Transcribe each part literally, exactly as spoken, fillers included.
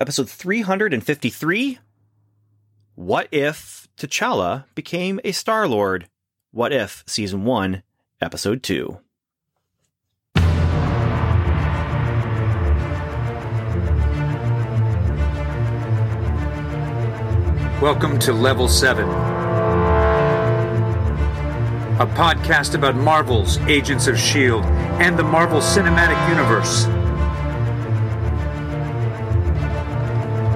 Episode three fifty-three, What If T'Challa Became a Star-Lord? What If? Season one, Episode two. Welcome to Level seven, a podcast about Marvel's Agents of S H I E L D and the Marvel Cinematic Universe.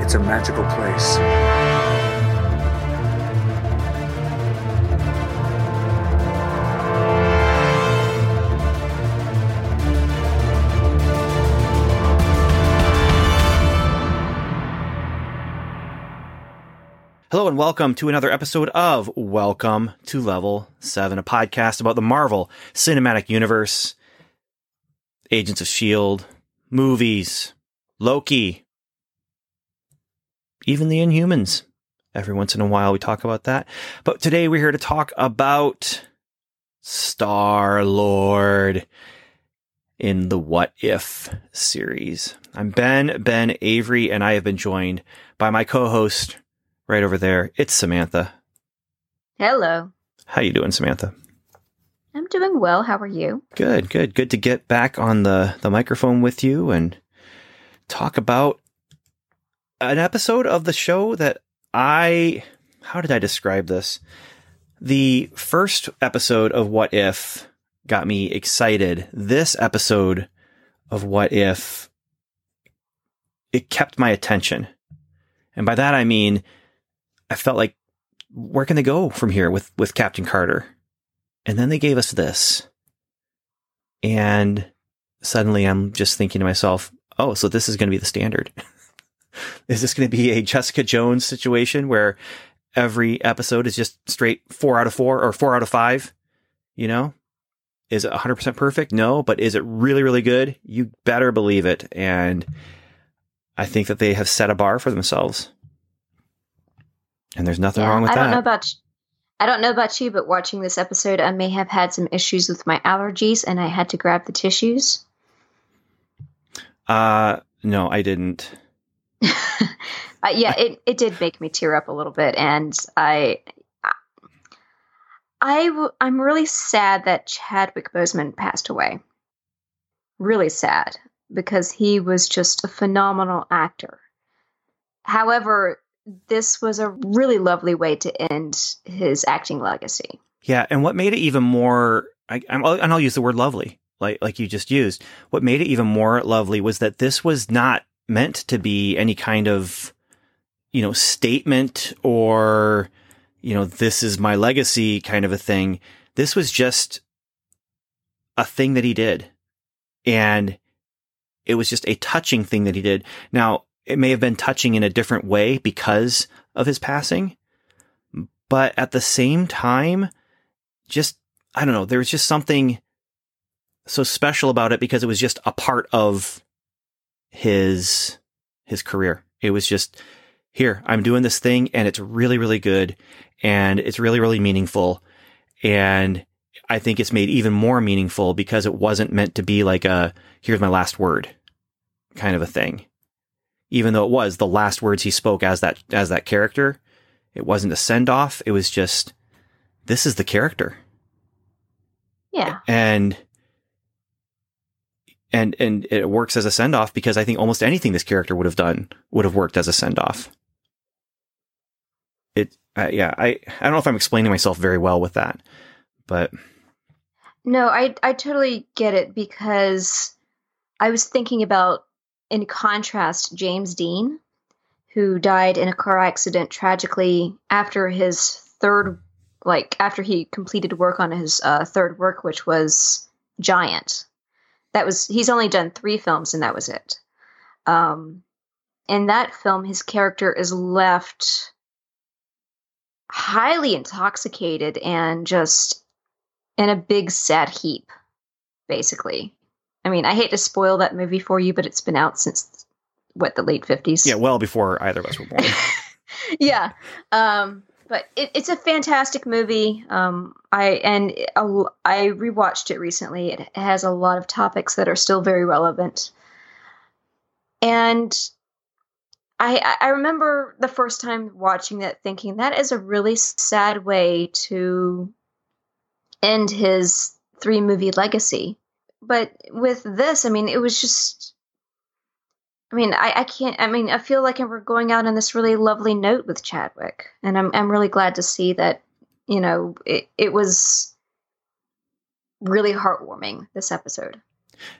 It's a magical place. Hello and welcome to another episode of Welcome to Level seven, a podcast about the Marvel Cinematic Universe, Agents of S H I E L D, movies, Loki, even the Inhumans. Every once in a while we talk about that. But today we're here to talk about Star-Lord in the What If series. I'm Ben, Ben Avery, and I have been joined by my co-host right over there. It's Samantha. Hello. How you doing, Samantha? I'm doing well. How are you? Good, good. Good to get back on the, the microphone with you and talk about an episode of the show that I, how did I describe this? The first episode of What If got me excited. This episode of What If, it kept my attention. And by that, I mean, I felt like, where can they go from here with, with Captain Carter? And then they gave us this. And suddenly I'm just thinking to myself, oh, so this is going to be the standard. Is this going to be a Jessica Jones situation where every episode is just straight four out of four or four out of five? You know, is it one hundred percent perfect? No, but is it really, really good? You better believe it. And I think that they have set a bar for themselves. And there's nothing yeah, wrong with I that. Don't know about you. I don't know about you, but watching this episode, I may have had some issues with my allergies and I had to grab the tissues. Uh, no, I didn't. uh, yeah, it, it did make me tear up a little bit, and I, I, w- I'm really sad that Chadwick Boseman passed away. Really sad, because he was just a phenomenal actor. However, this was a really lovely way to end his acting legacy. Yeah, and what made it even more, I, I'm, and I'll use the word lovely, like like you just used. What made it even more lovely was that this was not meant to be any kind of, you know, statement or, you know, this is my legacy kind of a thing. This was just a thing that he did. And it was just a touching thing that he did. Now, it may have been touching in a different way because of his passing, but at the same time, just, I don't know, there was just something so special about it because it was just a part of his his career. It was just, here, I'm doing this thing and it's really, really good and it's really, really meaningful. And I think it's made even more meaningful because it wasn't meant to be like a, here's my last word kind of a thing. Even though it was the last words he spoke as that as that character, it wasn't a send-off. It was just, this is the character. Yeah. And And and it works as a send-off because I think almost anything this character would have done would have worked as a send-off. It, uh, yeah, I, I don't know if I'm explaining myself very well with that, but. No, I, I totally get it because I was thinking about, in contrast, James Dean, who died in a car accident tragically after his third, like after he completed work on his uh, third work, which was Giant. That was, he's only done three films and that was it. Um, in that film, his character is left highly intoxicated and just in a big sad heap, basically. I mean, I hate to spoil that movie for you, but it's been out since, what, the late fifties? Yeah, well before either of us were born. Yeah. Um, but it, it's a fantastic movie. Um, I and uh, I rewatched it recently. It has a lot of topics that are still very relevant. And I, I remember the first time watching that thinking that is a really sad way to end his three movie legacy. But with this, I mean, it was just, I mean, I, I can't, I mean, I feel like we're going out on this really lovely note with Chadwick, and I'm, I'm really glad to see that, you know, it, it was really heartwarming, this episode.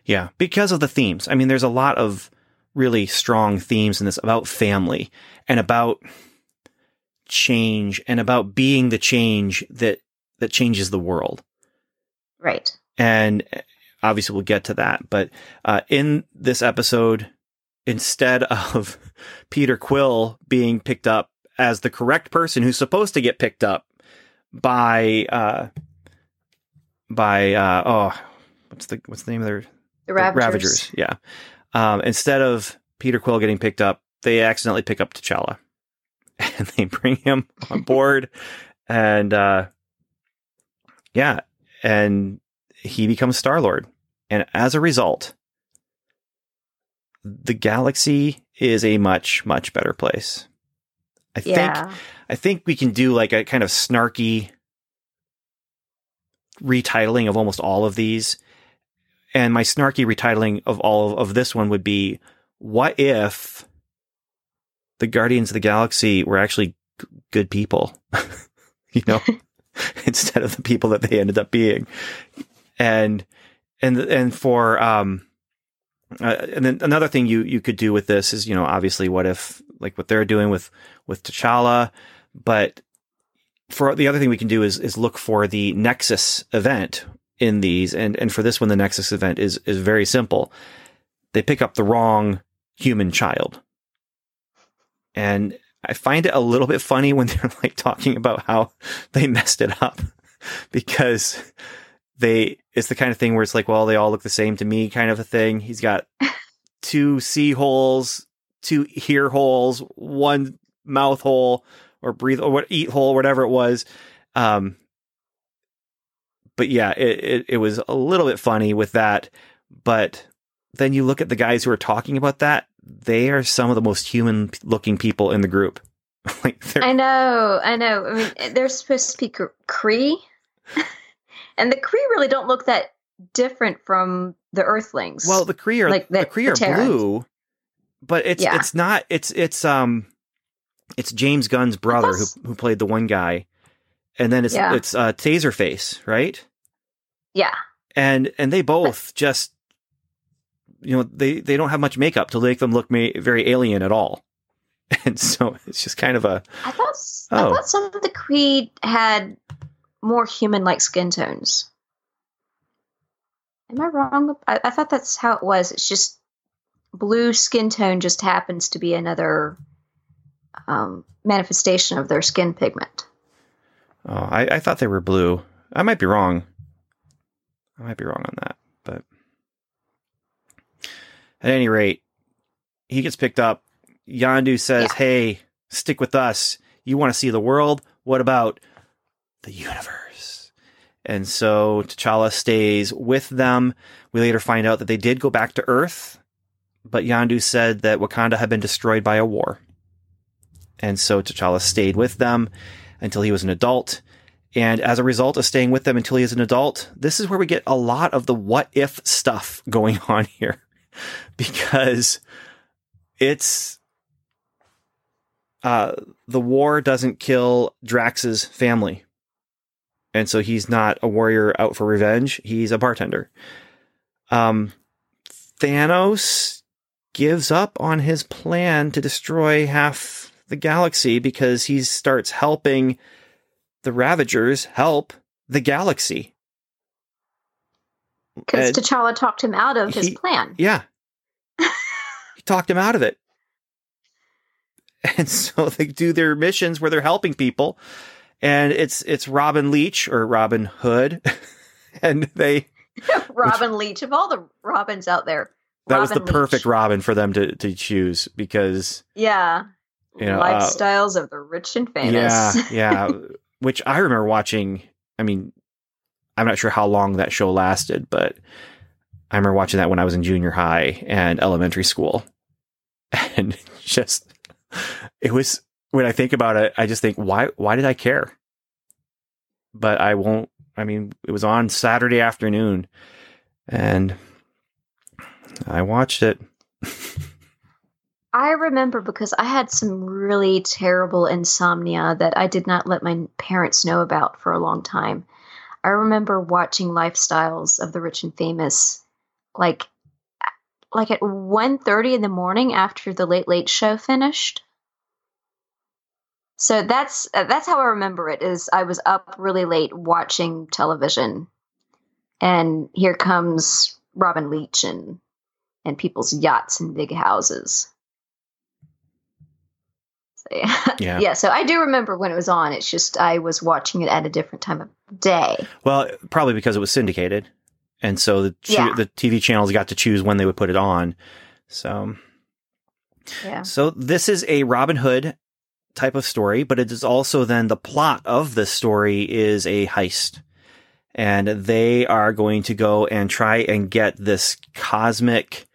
Yeah. Because of the themes. I mean, there's a lot of really strong themes in this about family and about change and about being the change that, that changes the world. Right. And obviously we'll get to that, but uh, in this episode, instead of Peter Quill being picked up as the correct person who's supposed to get picked up by, uh, by, uh, oh, what's the, what's the name of their the Ravagers. The Ravagers. Yeah. Um, instead of Peter Quill getting picked up, they accidentally pick up T'Challa, and they bring him on board, and uh, yeah, and he becomes Star-Lord, and as a result, the galaxy is a much, much better place. I yeah. think I think we can do like a kind of snarky retitling of almost all of these. And my snarky retitling of all of this one would be, what if the Guardians of the Galaxy were actually g- good people, you know, instead of the people that they ended up being. And, and, and for, um, uh, and then another thing you, you could do with this is, you know, obviously what if, like what they're doing with, with T'Challa, but for the other thing we can do is, is look for the Nexus event in these, and and for this one the Nexus event is is very simple. They pick up the wrong human child, and I find it a little bit funny when they're like talking about how they messed it up, because they it's the kind of thing where it's like, well, they all look the same to me kind of a thing. He's got two see holes, two ear holes, one mouth hole or breathe or what eat hole, whatever it was. um But yeah, it, it, it was a little bit funny with that. But then you look at the guys who are talking about that. They are some of the most human looking people in the group. like I know. I know. I mean, they're supposed to speak Cree. And the Cree really don't look that different from the Earthlings. Well, the Cree are, like the, the Cree are blue. But it's yeah. it's not it's it's um it's James Gunn's brother Plus, who who played the one guy. And then it's yeah. it's uh, Taserface, right? Yeah. And and they both but, just, you know, they, they don't have much makeup to make them look ma- very alien at all. And so it's just kind of a... I thought, oh. I thought some of the Kree had more human-like skin tones. Am I wrong? I, I thought that's how it was. It's just blue skin tone just happens to be another um, manifestation of their skin pigment. Oh, I, I thought they were blue. I might be wrong. I might be wrong on that, but at any rate, he gets picked up. Yondu says, yeah. "Hey, stick with us. You want to see the world? What about the universe?" And so T'Challa stays with them. We later find out that they did go back to Earth, but Yondu said that Wakanda had been destroyed by a war, and so T'Challa stayed with them until he was an adult. And as a result of staying with them until he is an adult, this is where we get a lot of the what if stuff going on here, because it's, uh, the war doesn't kill Drax's family. And so he's not a warrior out for revenge. He's a bartender. Um, Thanos gives up on his plan to destroy half the galaxy because he starts helping the Ravagers help the galaxy. Because T'Challa talked him out of his he, plan. Yeah. He talked him out of it. And so they do their missions where they're helping people, and it's it's Robin Leach or Robin Hood. And they Robin which, Leach of all the Robins out there. That Robin was the Leach. Perfect Robin for them to, to choose because yeah. You know, lifestyles uh, of the rich and famous. Yeah, yeah. Which I remember watching. I mean, I'm not sure how long that show lasted, but I remember watching that when I was in junior high and elementary school, and just it was, when I think about it, I just think, why, why did I care? But I won't, I mean, it was on Saturday afternoon and I watched it. I remember because I had some really terrible insomnia that I did not let my parents know about for a long time. I remember watching Lifestyles of the Rich and Famous, like, like at one thirty in the morning after the Late Late Show finished. So that's that's how I remember it. Is I was up really late watching television, and here comes Robin Leach and and people's yachts and big houses. Yeah. yeah. Yeah. So I do remember when it was on. It's just I was watching it at a different time of day. Well, probably because it was syndicated. And so the cho- yeah. the T V channels got to choose when they would put it on. So, yeah. So this is a Robin Hood type of story, but it is also then the plot of the story is a heist. And they are going to go and try and get this cosmic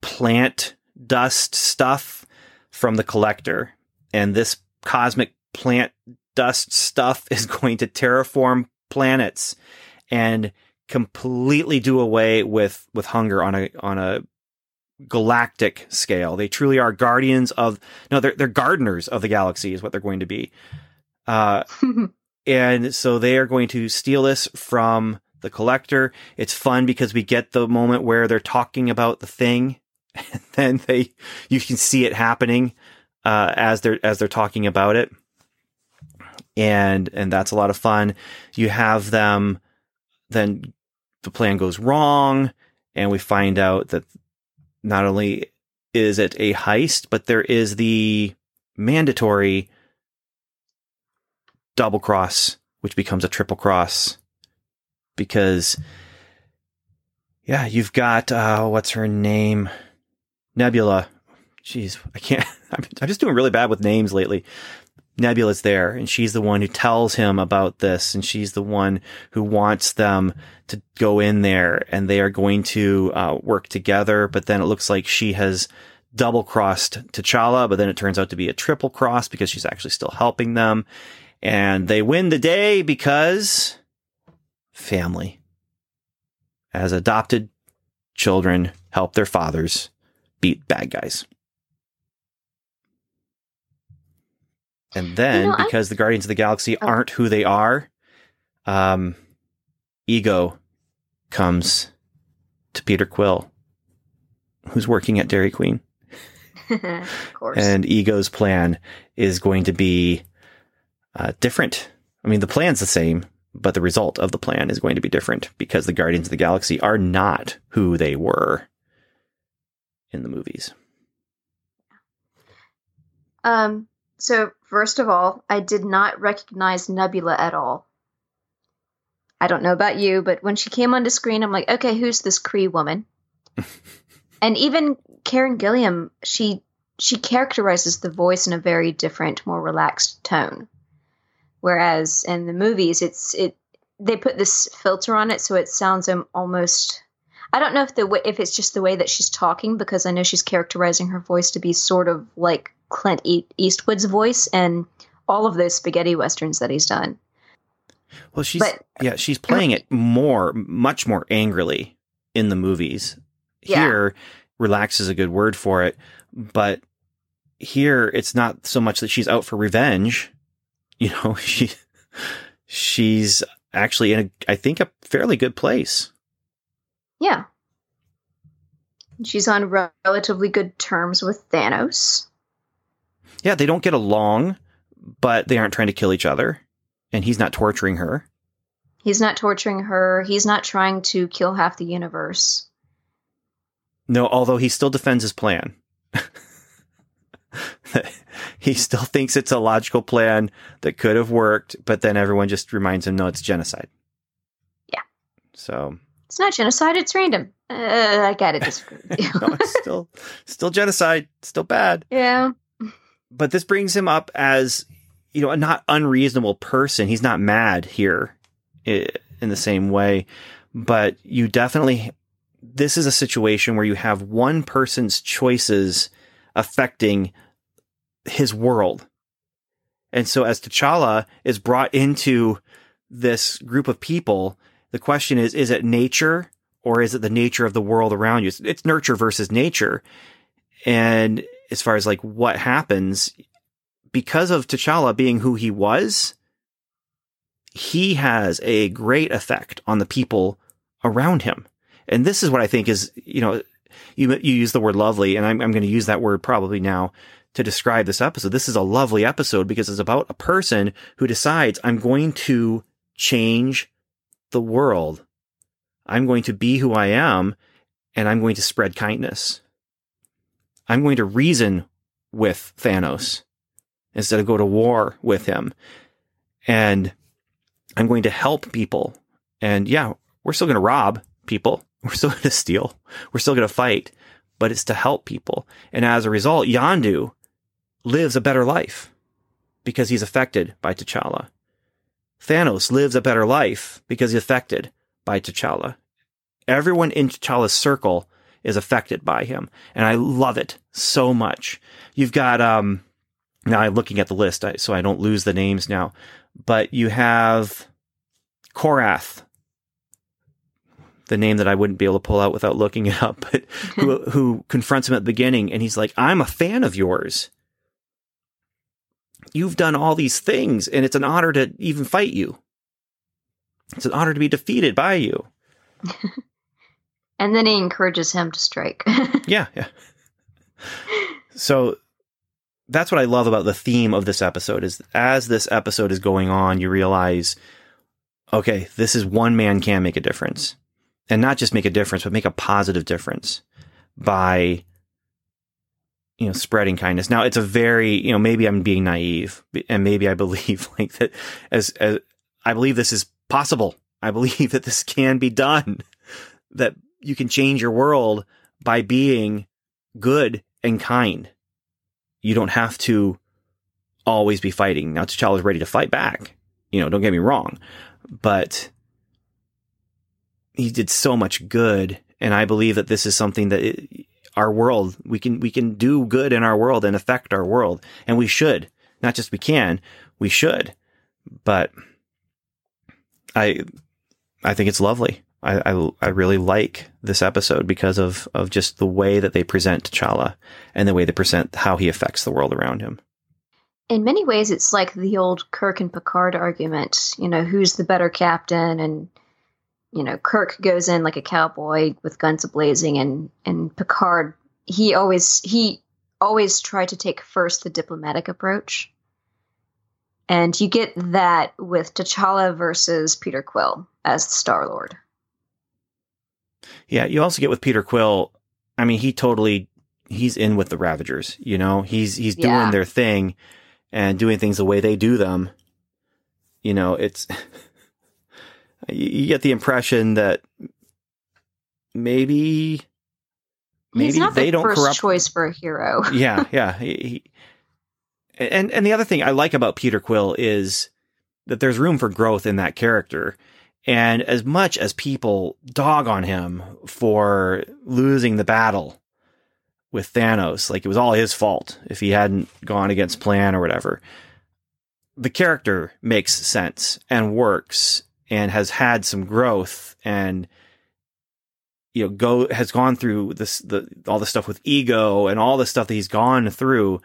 plant dust stuff from the Collector, and this cosmic plant dust stuff is going to terraform planets and completely do away with, with hunger on a, on a galactic scale. They truly are guardians of, no, they're, they're gardeners of the galaxy is what they're going to be. Uh, and so they are going to steal this from the Collector. It's fun because we get the moment where they're talking about the thing. And then they, you can see it happening, uh, as they're, as they're talking about it. And, and that's a lot of fun. You have them, then the plan goes wrong. And we find out that not only is it a heist, but there is the mandatory double cross, which becomes a triple cross because, yeah, you've got, uh, what's her name? Nebula. Jeez, I can't, I'm just doing really bad with names lately. Nebula's there, and she's the one who tells him about this, and she's the one who wants them to go in there, and they are going to uh, work together, but then it looks like she has double-crossed T'Challa, but then it turns out to be a triple-cross because she's actually still helping them, and they win the day because family. As adopted children help their fathers beat bad guys. And then, you know, because I... the Guardians of the Galaxy oh. aren't who they are, um, Ego comes to Peter Quill, who's working at Dairy Queen. Of course. And Ego's plan is going to be uh, different. I mean, the plan's the same, but the result of the plan is going to be different because the Guardians of the Galaxy are not who they were in the movies. Um. So, first of all, I did not recognize Nebula at all. I don't know about you, but when she came onto screen, I'm like, okay, who's this Kree woman? And even Karen Gilliam, she she characterizes the voice in a very different, more relaxed tone. Whereas in the movies, it's it they put this filter on it, so it sounds almost. I don't know if the if it's just the way that she's talking, because I know she's characterizing her voice to be sort of like Clint Eastwood's voice and all of those spaghetti westerns that he's done. Well, she's but, yeah, she's playing it more, much more angrily in the movies. Yeah. Here, relax is a good word for it, but here it's not so much that she's out for revenge. You know, she she's actually in, a, I think, a fairly good place. Yeah. She's on re- relatively good terms with Thanos. Yeah, they don't get along, but they aren't trying to kill each other. And he's not torturing her. He's not torturing her. He's not trying to kill half the universe. No, although he still defends his plan. He still thinks it's a logical plan that could have worked, but then everyone just reminds him, no, it's genocide. Yeah. So. It's not genocide, it's random. Uh, I gotta disagree with you. No, it's still, still genocide. Still bad. Yeah. But this brings him up as, you know, a not unreasonable person. He's not mad here in the same way, but you definitely, this is a situation where you have one person's choices affecting his world. And so as T'Challa is brought into this group of people, the question is, is it nature or is it the nature of the world around you? It's, it's nurture versus nature. And as far as like what happens, because of T'Challa being who he was, he has a great effect on the people around him. And this is what I think is, you know, you, you use the word lovely, and I'm, I'm going to use that word probably now to describe this episode. This is a lovely episode because it's about a person who decides, I'm going to change the world. I'm going to be who I am, and I'm going to spread kindness. I'm going to reason with Thanos instead of go to war with him. And I'm going to help people. And yeah, we're still going to rob people. We're still going to steal. We're still going to fight, but it's to help people. And as a result, Yondu lives a better life because he's affected by T'Challa. Thanos lives a better life because he's affected by T'Challa. Everyone in T'Challa's circle is affected by him. And I love it so much. You've got, um, now I'm looking at the list, so I don't lose the names now. But you have Korath, the name that I wouldn't be able to pull out without looking it up, but who, who confronts him at the beginning, and he's like, I'm a fan of yours. You've done all these things, and it's an honor to even fight you. It's an honor to be defeated by you. And then he encourages him to strike. yeah, yeah. So that's what I love about the theme of this episode is as this episode is going on, you realize, okay, this is one man can make a difference, and not just make a difference, but make a positive difference by, you know, spreading kindness. Now it's a very, you know, maybe I'm being naive and maybe I believe like that as, as I believe this is possible. I believe that this can be done, that you can change your world by being good and kind. You don't have to always be fighting. Now, T'Challa is ready to fight back. You know, don't get me wrong. But he did so much good. And I believe that this is something that it, our world, we can we can do good in our world and affect our world. And we should. Not just we can, we should. But I I think it's lovely. I, I, I really like this episode because of, of just the way that they present T'Challa and the way they present how he affects the world around him. In many ways, it's like the old Kirk and Picard argument, you know, who's the better captain? And, you know, Kirk goes in like a cowboy with guns a-blazing, and, and Picard, he always, he always tried to take first the diplomatic approach. And you get that with T'Challa versus Peter Quill as Star-Lord. Yeah, you also get with Peter Quill, I mean, he totally, he's in with the Ravagers, you know? He's he's doing yeah. their thing and doing things the way they do them. You know, it's, you get the impression that maybe, maybe he's not they the don't first corrupt... choice for a hero. yeah, yeah. He, he, and, and the other thing I like about Peter Quill is that there's room for growth in that character. And as much as people dog on him for losing the battle with Thanos, like it was all his fault if he hadn't gone against plan or whatever, the character makes sense and works and has had some growth and, you know, go has gone through this, the, all the stuff with Ego and all the stuff that he's gone through.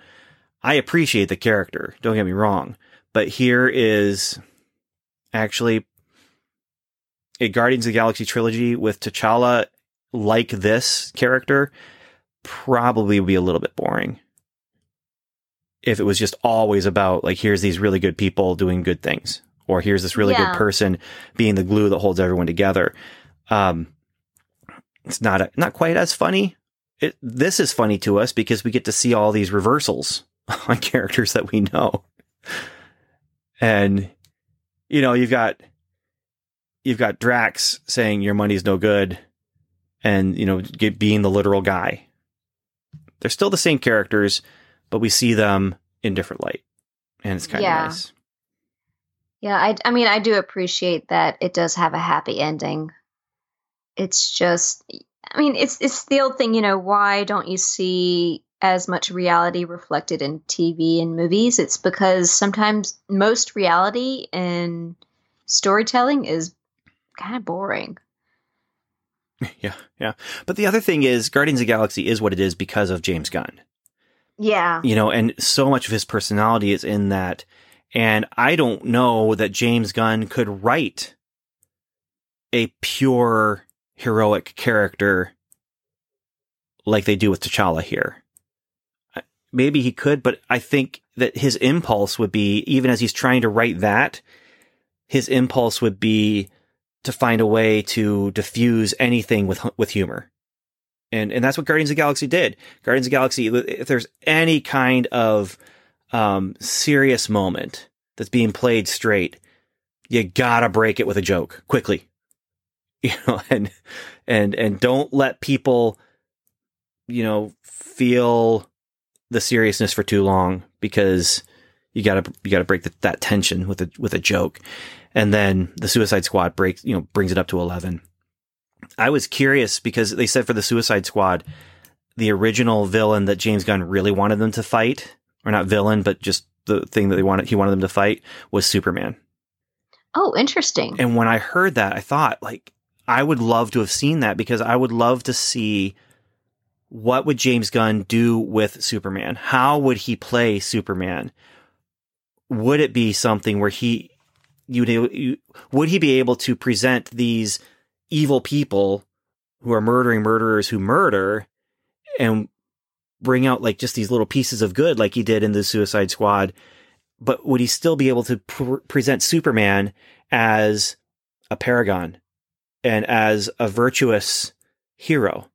I appreciate the character. Don't get me wrong, but here is actually a Guardians of the Galaxy trilogy with T'Challa like this character probably would be a little bit boring if it was just always about like, here's these really good people doing good things, or here's this really yeah. good person being the glue that holds everyone together. Um, it's not, a, not quite as funny. It, this is funny to us because we get to see all these reversals on characters that we know. And, you know, you've got, You've got Drax saying your money's no good and, you know, get, being the literal guy. They're still the same characters, but we see them in different light. And it's kind of yeah. nice. Yeah, I, I mean, I do appreciate that it does have a happy ending. It's just, I mean, it's it's the old thing, you know, why don't you see as much reality reflected in T V and movies. It's because sometimes most reality in storytelling is kind of boring. Yeah, yeah. But the other thing is, Guardians of the Galaxy is what it is because of James Gunn. Yeah. You know, and so much of his personality is in that. And I don't know that James Gunn could write a pure heroic character like they do with T'Challa here. Maybe he could, but I think that his impulse would be, even as he's trying to write that, his impulse would be to find a way to diffuse anything with with humor. And and that's what Guardians of the Galaxy did. Guardians of the Galaxy, if there's any kind of um, serious moment that's being played straight, you gotta break it with a joke quickly. You know, and and and don't let people, you know, feel the seriousness for too long, because you gotta you gotta break the, that tension with a with a joke. And then the Suicide Squad breaks, you know, brings it up to eleven. I was curious because they said for the Suicide Squad, the original villain that James Gunn really wanted them to fight, or not villain, but just the thing that they wanted, he wanted them to fight, was Superman. Oh, interesting. And when I heard that, I thought, like, I would love to have seen that, because I would love to see what would James Gunn do with Superman? How would he play Superman? Would it be something where he, you, you would he be able to present these evil people who are murdering murderers who murder, and bring out like just these little pieces of good like he did in the Suicide Squad? But would he still be able to pr- present Superman as a paragon and as a virtuous hero?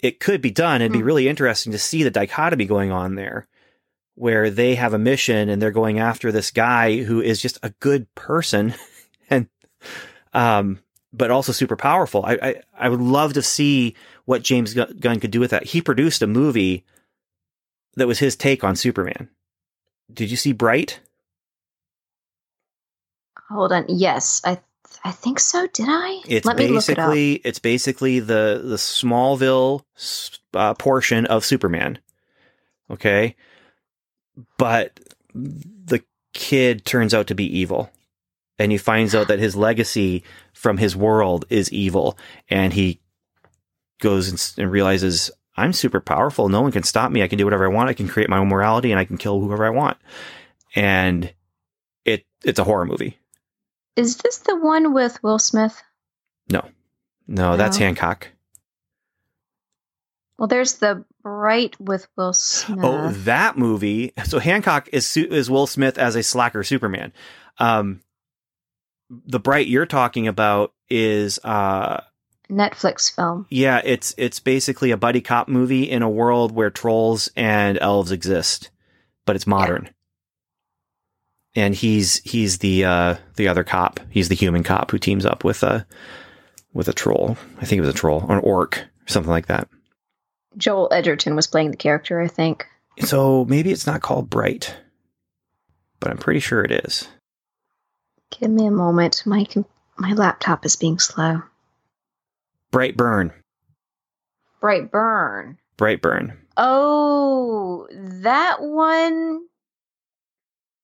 It could be done. It'd be really interesting to see the dichotomy going on there, where they have a mission and they're going after this guy who is just a good person, and um, but also super powerful. I, I I would love to see what James Gunn could do with that. He produced a movie that was his take on Superman. Did you see Bright? Hold on. Yes, I. Th- I think so. Did I? It's Let me basically, look it up. It's basically the, the Smallville uh, portion of Superman. Okay. But the kid turns out to be evil, and he finds out that his legacy from his world is evil. And he goes and, and realizes, I'm super powerful. No one can stop me. I can do whatever I want. I can create my own morality, and I can kill whoever I want. And it, it's a horror movie. Is this the one with Will Smith? No. No, that's no. Hancock. Well, there's the Bright with Will Smith. Oh, that movie. So Hancock is is Will Smith as a slacker Superman. Um, the Bright you're talking about is... Uh, Netflix film. Yeah, it's it's basically a buddy cop movie in a world where trolls and elves exist, but it's modern. Yeah. And he's he's the uh, the other cop. He's the human cop who teams up with a with a troll. I think it was a troll or an orc, something like that. Joel Edgerton was playing the character, I think. So maybe it's not called Bright, but I'm pretty sure it is. Give me a moment. My my laptop is being slow. Brightburn. Brightburn. Brightburn. Oh, that one.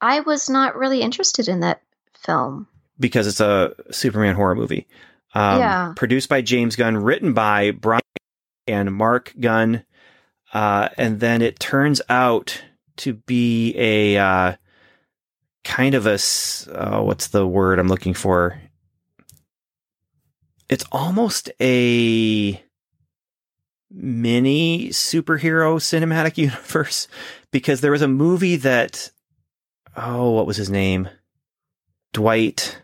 I was not really interested in that film. Because it's a Superman horror movie. Um, yeah. Produced by James Gunn, written by Brian and Mark Gunn. Uh, and then it turns out to be a uh, kind of a... Uh, what's the word I'm looking for? It's almost a mini superhero cinematic universe. Because there was a movie that... Oh, what was his name? Dwight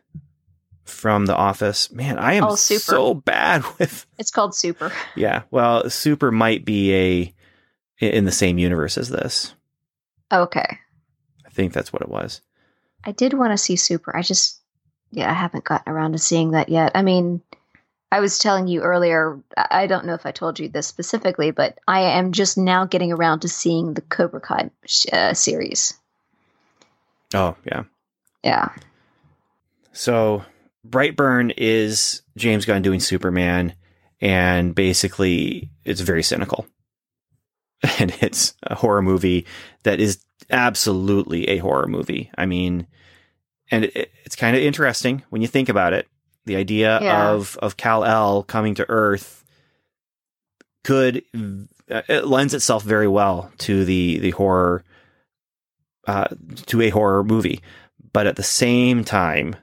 from The Office. Man, I am oh, so bad with... It's called Super. Yeah, well, Super might be a in the same universe as this. Okay. I think that's what it was. I did want to see Super. I just, yeah, I haven't gotten around to seeing that yet. I mean, I was telling you earlier, I don't know if I told you this specifically, but I am just now getting around to seeing the Cobra Kai uh, series. Oh, yeah. Yeah. So Brightburn is James Gunn doing Superman, and basically it's very cynical. and it's a horror movie that is absolutely a horror movie. I mean, and it, it's kind of interesting when you think about it. The idea yeah. of of Kal-El coming to Earth could it lends itself very well to the the horror uh, to a horror movie, but at the same time,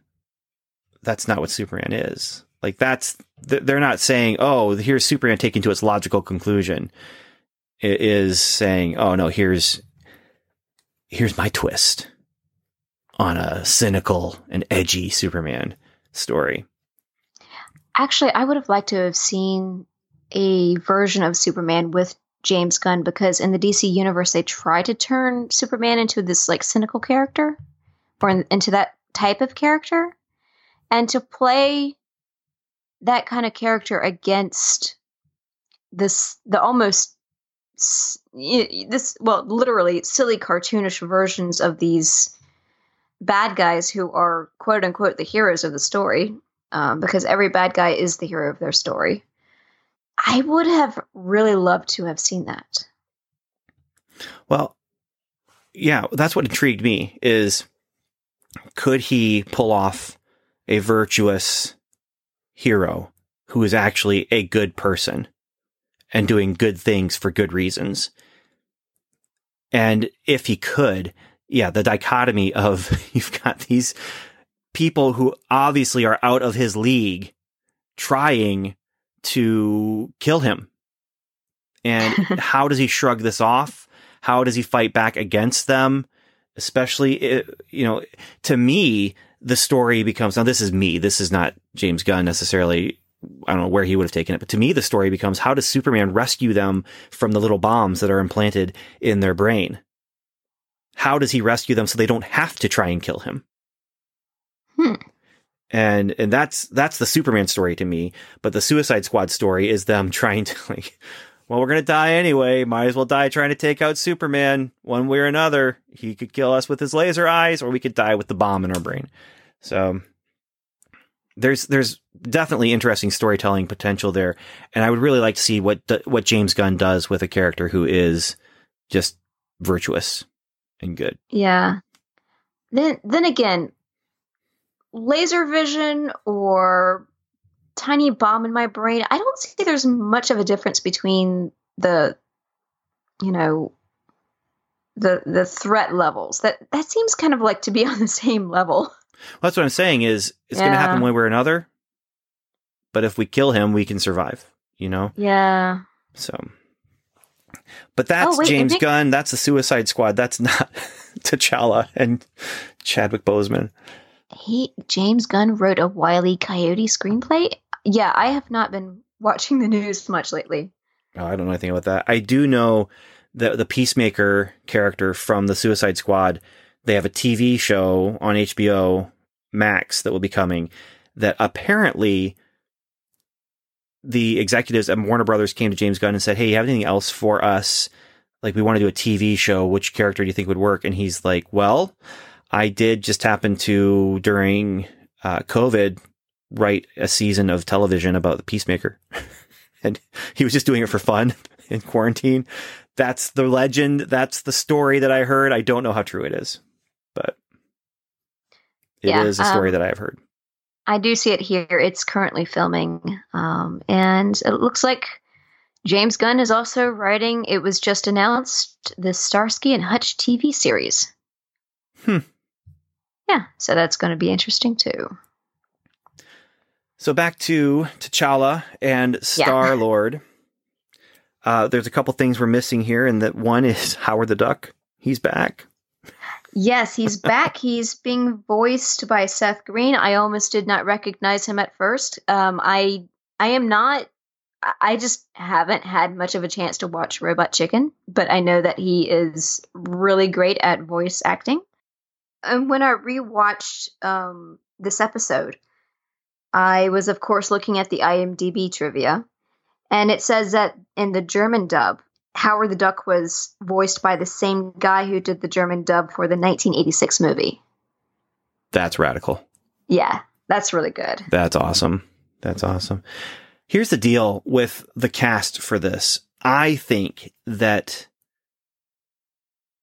that's not what Superman is. Like that's they're not saying, "Oh, here's Superman taken to its logical conclusion." It is saying, "Oh no, here's here's my twist on a cynical and edgy Superman story." Actually, I would have liked to have seen a version of Superman with James Gunn, because in the D C universe, they try to turn Superman into this like cynical character, or in, into that type of character, and to play that kind of character against this, the almost this, well, literally silly cartoonish versions of these bad guys who are quote unquote the heroes of the story, um, because every bad guy is the hero of their story. I would have really loved to have seen that. Well, yeah, that's what intrigued me is, could he pull off a virtuous hero who is actually a good person and doing good things for good reasons? And if he could, yeah, the dichotomy of you've got these people who obviously are out of his league trying to kill him. And how does he shrug this off? How does he fight back against them? Especially, you know, to me, the story becomes, now this is me, this is not James Gunn necessarily, I don't know where he would have taken it, but to me, the story becomes, how does Superman rescue them from the little bombs that are implanted in their brain? How does he rescue them so they don't have to try and kill him? Hmm. And and that's that's the Superman story to me. But the Suicide Squad story is them trying to, like, well, we're going to die anyway. Might as well die trying to take out Superman one way or another. He could kill us with his laser eyes, or we could die with the bomb in our brain. So there's there's definitely interesting storytelling potential there. And I would really like to see what what James Gunn does with a character who is just virtuous and good. Yeah. Then then again, laser vision or tiny bomb in my brain, I don't see there's much of a difference between the, you know, the the threat levels. That that seems kind of like to be on the same level. Well, that's what I'm saying is it's yeah. going to happen one way or another. But if we kill him, we can survive, you know? Yeah. So, but that's oh, wait, James think- Gunn. That's the Suicide Squad. That's not T'Challa and Chadwick Boseman. He James Gunn wrote a Wile E. Coyote screenplay. Yeah, I have not been watching the news much lately. Oh, I don't know anything about that. I do know that the Peacemaker character from the Suicide Squad, they have a T V show on H B O Max that will be coming, that apparently the executives at Warner Brothers came to James Gunn and said, "Hey, you have anything else for us? Like, we want to do a T V show. Which character do you think would work?" And he's like, "Well, I did just happen to, during uh, COVID, write a season of television about the Peacemaker." And he was just doing it for fun in quarantine. That's the legend. That's the story that I heard. I don't know how true it is, but it yeah, is a story um, that I have heard. I do see it here. It's currently filming. Um, and it looks like James Gunn is also writing, it was just announced, the Starsky and Hutch T V series. Hmm. Yeah, so that's going to be interesting too. So back to T'Challa and Star-Lord. Yeah. Uh, there's a couple things we're missing here, and that one is Howard the Duck. He's back. Yes, he's back. He's being voiced by Seth Green. I almost did not recognize him at first. Um, I I am not. I just haven't had much of a chance to watch Robot Chicken, but I know that he is really great at voice acting. And when I rewatched um, this episode, I was, of course, looking at the IMDb trivia, and it says that in the German dub, Howard the Duck was voiced by the same guy who did the German dub for the nineteen eighty-six movie. That's radical. Yeah, that's really good. That's awesome. That's awesome. Here's the deal with the cast for this. I think that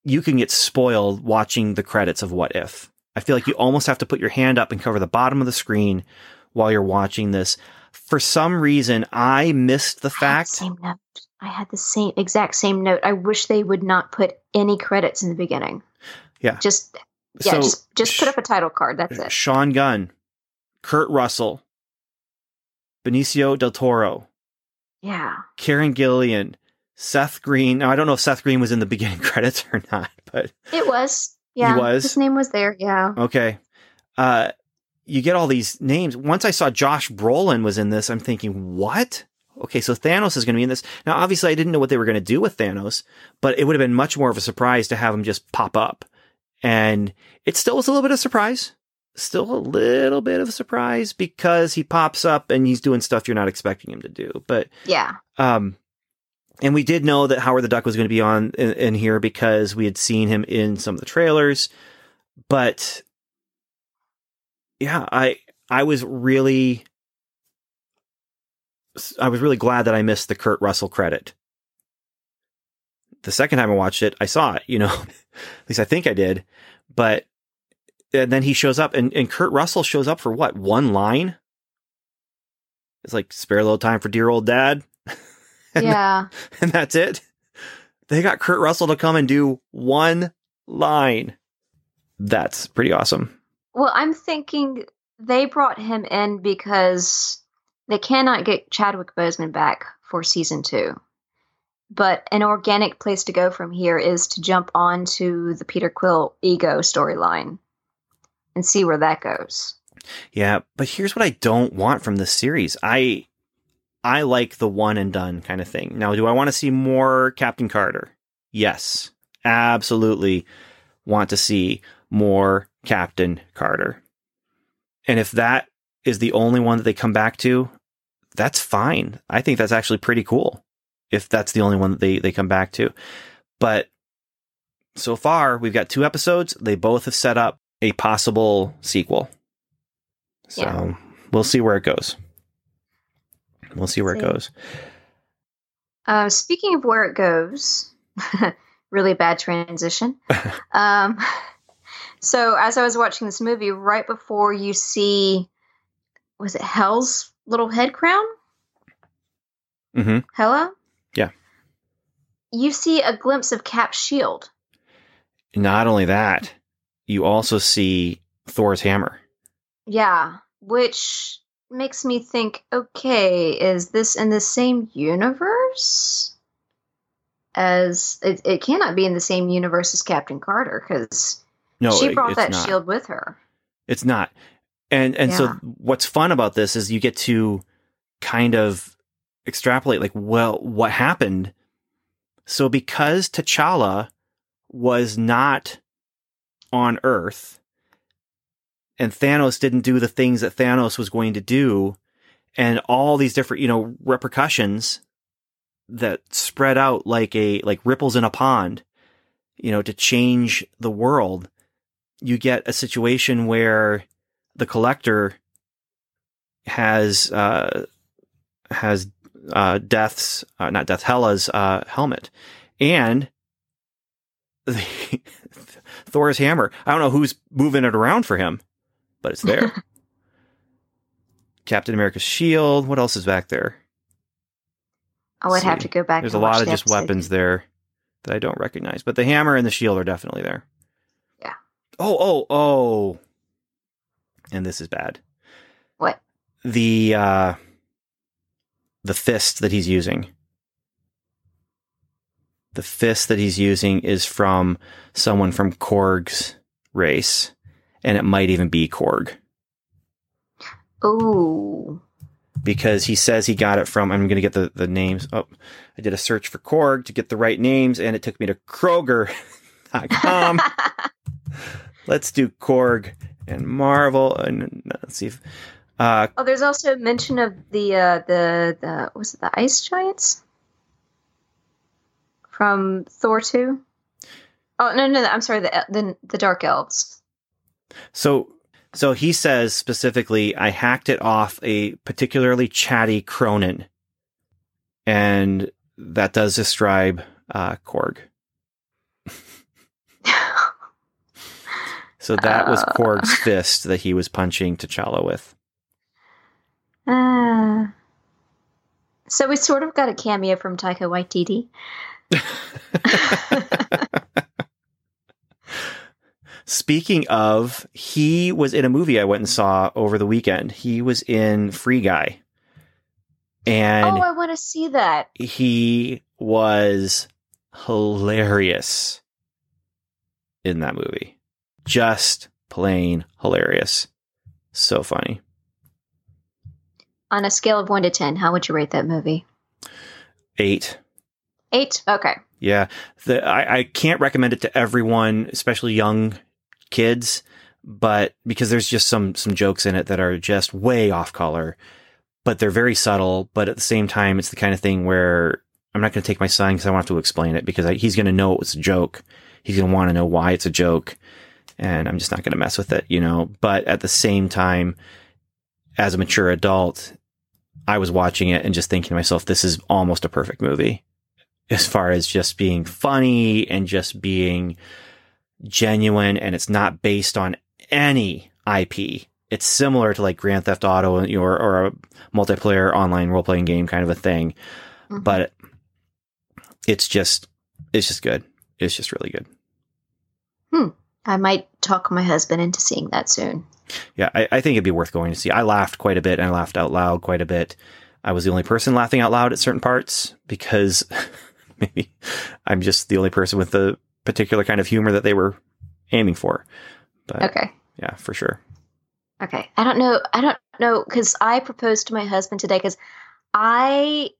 you can get spoiled watching the credits of What If. I feel like you almost have to put your hand up and cover the bottom of the screen while you're watching this. For some reason, I missed the I fact. Had the I had the same exact same note. I wish they would not put any credits in the beginning. Yeah. Just, yeah, so, just, just put up a title card. That's it. Sean Gunn, Kurt Russell, Benicio del Toro. Yeah. Karen Gillian, Seth Green. Now, I don't know if Seth Green was in the beginning credits or not, but it was. Yeah. He was. His name was there. Yeah. Okay. Uh, you get all these names. Once I saw Josh Brolin was in this, I'm thinking, what? Okay, so Thanos is going to be in this. Now, obviously, I didn't know what they were going to do with Thanos, but it would have been much more of a surprise to have him just pop up. And it still was a little bit of a surprise. Still a little bit of a surprise because he pops up and he's doing stuff you're not expecting him to do. But yeah. Um, and we did know that Howard the Duck was going to be on in, in here because we had seen him in some of the trailers. But yeah, I I was really I was really glad that I missed the Kurt Russell credit. The second time I watched it, I saw it, you know, at least I think I did. But and then he shows up and, and Kurt Russell shows up for what? One line? It's like spare a little time for dear old dad. and yeah. That, and that's it. They got Kurt Russell to come and do one line. That's pretty awesome. Well, I'm thinking they brought him in because they cannot get Chadwick Boseman back for season two. But an organic place to go from here is to jump on to the Peter Quill Ego storyline and see where that goes. Yeah, but here's what I don't want from this series. I I like the one and done kind of thing. Now, do I want to see more Captain Carter? Yes, absolutely want to see more Captain Carter. And if that is the only one that they come back to, that's fine. I think that's actually pretty cool. If that's the only one that they, they come back to. But so far, we've got two episodes. They both have set up a possible sequel. So yeah. we'll see where it goes. We'll see where see. it goes. Uh, speaking of where it goes, really bad transition. um, so as I was watching this movie, right before you see, was it Hell's little head crown? Mm-hmm. Hela? Yeah. You see a glimpse of Cap's shield. Not only that, you also see Thor's hammer. Yeah, which makes me think, okay, is this in the same universe? As it, it cannot be in the same universe as Captain Carter, because no, she brought it, that not. shield with her. It's not. And and yeah. so what's fun about this is you get to kind of extrapolate, like, well, what happened? So because T'Challa was not on Earth and Thanos didn't do the things that Thanos was going to do, and all these different, you know, repercussions that spread out like a like ripples in a pond, you know, to change the world, you get a situation where the Collector has uh has Uh, death's, uh, not Death, Hela's uh, helmet. And the, Thor's hammer. I don't know who's moving it around for him, but it's there. Captain America's shield. What else is back there? Oh, I'd have to go back. There's a lot of just weapons there that I don't recognize, but the hammer and the shield are definitely there. Yeah. Oh, oh, oh. And this is bad. What? The, uh, The fist that he's using. The fist that he's using is from someone from Korg's race, and it might even be Korg. Oh. Because he says he got it from, I'm going to get the, the names. Oh, I did a search for Korg to get the right names, and it took me to Kroger dot com. Let's do Korg and Marvel, and let's see if... Uh, oh, there's also mention of the uh, the the was it the ice giants from Thor two? Oh no, no, no I'm sorry, the, the the dark elves. So, so he says specifically, I hacked it off a particularly chatty Cronin, and that does describe uh, Korg. So that was uh, Korg's fist that he was punching T'Challa with. Uh, so we sort of got a cameo from Taika Waititi. Speaking of, he was in a movie I went and saw over the weekend. He was in Free Guy. And oh, I want to see that. He was hilarious in that movie. Just plain hilarious. So funny. On a scale of one to ten, how would you rate that movie? Eight. Eight? Okay. Yeah. The, I, I can't recommend it to everyone, especially young kids, but because there's just some some jokes in it that are just way off color, but they're very subtle. But at the same time, it's the kind of thing where I'm not going to take my son because I want to explain it, because I, he's going to know it was a joke. He's going to want to know why it's a joke, and I'm just not going to mess with it, you know. But at the same time, as a mature adult, I was watching it and just thinking to myself, this is almost a perfect movie as far as just being funny and just being genuine, and it's not based on any I P. It's similar to like Grand Theft Auto, you know, or, or a multiplayer online role-playing game kind of a thing. Mm-hmm. But it's just, it's just good. It's just really good. Hmm. I might talk my husband into seeing that soon. Yeah, I, I think it'd be worth going to see. I laughed quite a bit, and I laughed out loud quite a bit. I was the only person laughing out loud at certain parts because maybe I'm just the only person with the particular kind of humor that they were aiming for. But okay. Yeah, for sure. Okay. I don't know. I don't know. Cause I proposed to my husband today, cause I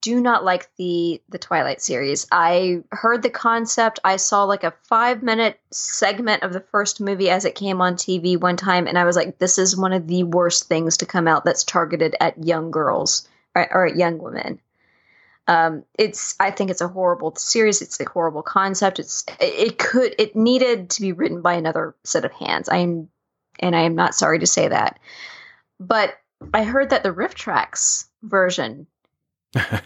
do not like the, the Twilight series. I heard the concept. I saw like a five minute segment of the first movie as it came on T V one time. And I was like, this is one of the worst things to come out that's targeted at young girls or, or at young women. Um, it's, I think it's a horrible series. It's a horrible concept. It's, it could, it needed to be written by another set of hands. I am, and I am not sorry to say that, but I heard that the Riff Trax version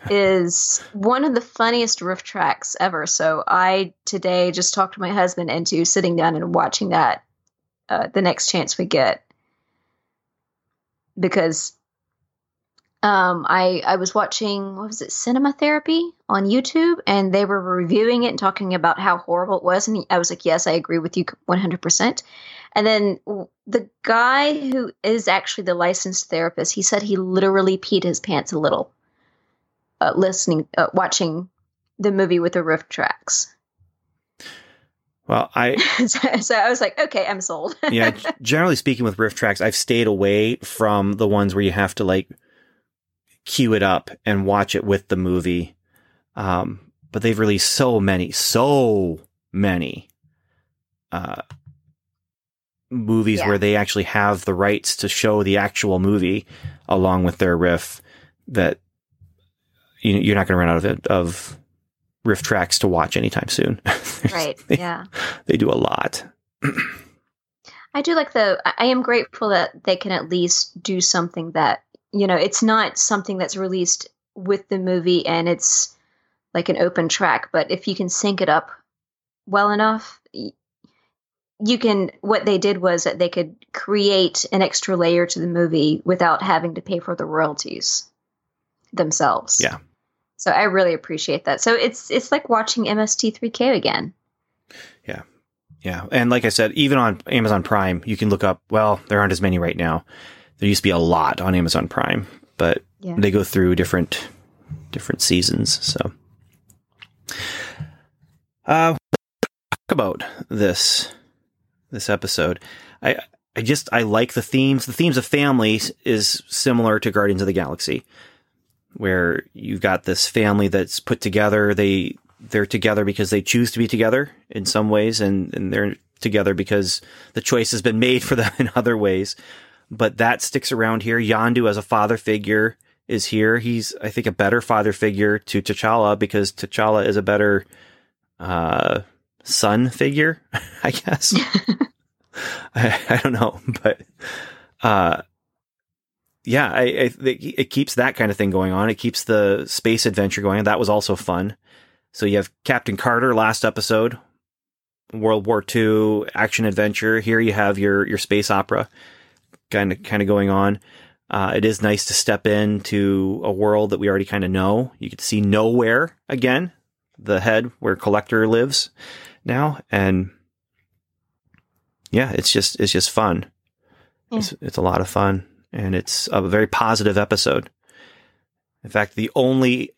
is one of the funniest Riff Trax ever. So I today just talked my husband into sitting down and watching that, uh, the next chance we get, because Um, I, I was watching, what was it, Cinema Therapy on YouTube, and they were reviewing it and talking about how horrible it was. And I was like, yes, I agree with you one hundred percent. And then the guy who is actually the licensed therapist, he said he literally peed his pants a little, uh, listening, uh, watching the movie with the Riff Trax. Well, I so, so I was like, okay, I'm sold. Yeah. Generally speaking with Riff Trax, I've stayed away from the ones where you have to like cue it up and watch it with the movie. Um, but they've released so many, so many uh, movies yeah. where they actually have the rights to show the actual movie along with their riff, that you, you're not going to run out of it, of Riff Trax to watch anytime soon. Right. They, yeah. They do a lot. I do like the, I am grateful that they can at least do something that, you know, it's not something that's released with the movie and it's like an open track, but if you can sync it up well enough, you can, what they did was that they could create an extra layer to the movie without having to pay for the royalties themselves. Yeah. So I really appreciate that. So it's, it's like watching M S T three K again. Yeah. Yeah. And like I said, even on Amazon Prime, you can look up, well, there aren't as many right now. There used to be a lot on Amazon Prime, but yeah. they go through different different seasons. So, uh, talk about this this episode. I I just I like the themes. The themes of family is similar to Guardians of the Galaxy, where you've got this family that's put together. They they're together because they choose to be together in some ways, and, and they're together because the choice has been made for them in other ways. But that sticks around here. Yondu as a father figure is here. He's, I think, a better father figure to T'Challa because T'Challa is a better uh, son figure, I guess. I, I don't know. But uh, yeah, I, I it keeps that kind of thing going on. It keeps the space adventure going. That was also fun. So you have Captain Carter last episode, World War Two action adventure. Here you have your your space opera kind of kind of going on. Uh, it is nice to step into a world that we already kind of know. You could see Nowhere again, the head where Collector lives now, and yeah, it's just it's just fun. Yeah. It's, it's a lot of fun, and it's a very positive episode. In fact, the only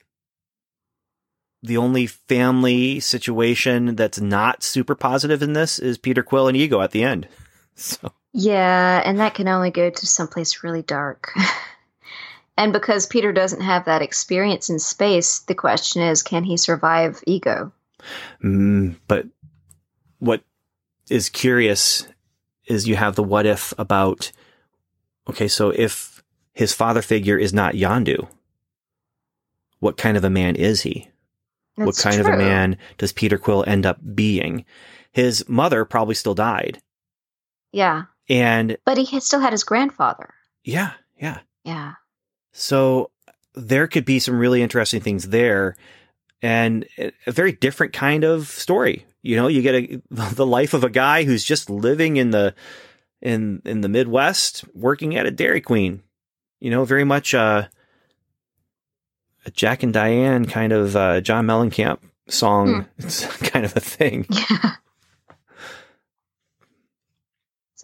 the only family situation that's not super positive in this is Peter Quill and Ego at the end. So. Yeah, and that can only go to someplace really dark. And because Peter doesn't have that experience in space, the question is, can he survive Ego? Mm, but what is curious is you have the what if about, okay, so if his father figure is not Yondu, what kind of a man is he? That's what kind true. of a man does Peter Quill end up being? His mother probably still died. Yeah. And but he had still had his grandfather. Yeah, yeah. Yeah. So there could be some really interesting things there, and a very different kind of story. You know, you get a, the life of a guy who's just living in the in in the Midwest, working at a Dairy Queen. You know, very much a, a Jack and Diane kind of uh, John Mellencamp song mm. kind of a thing. Yeah.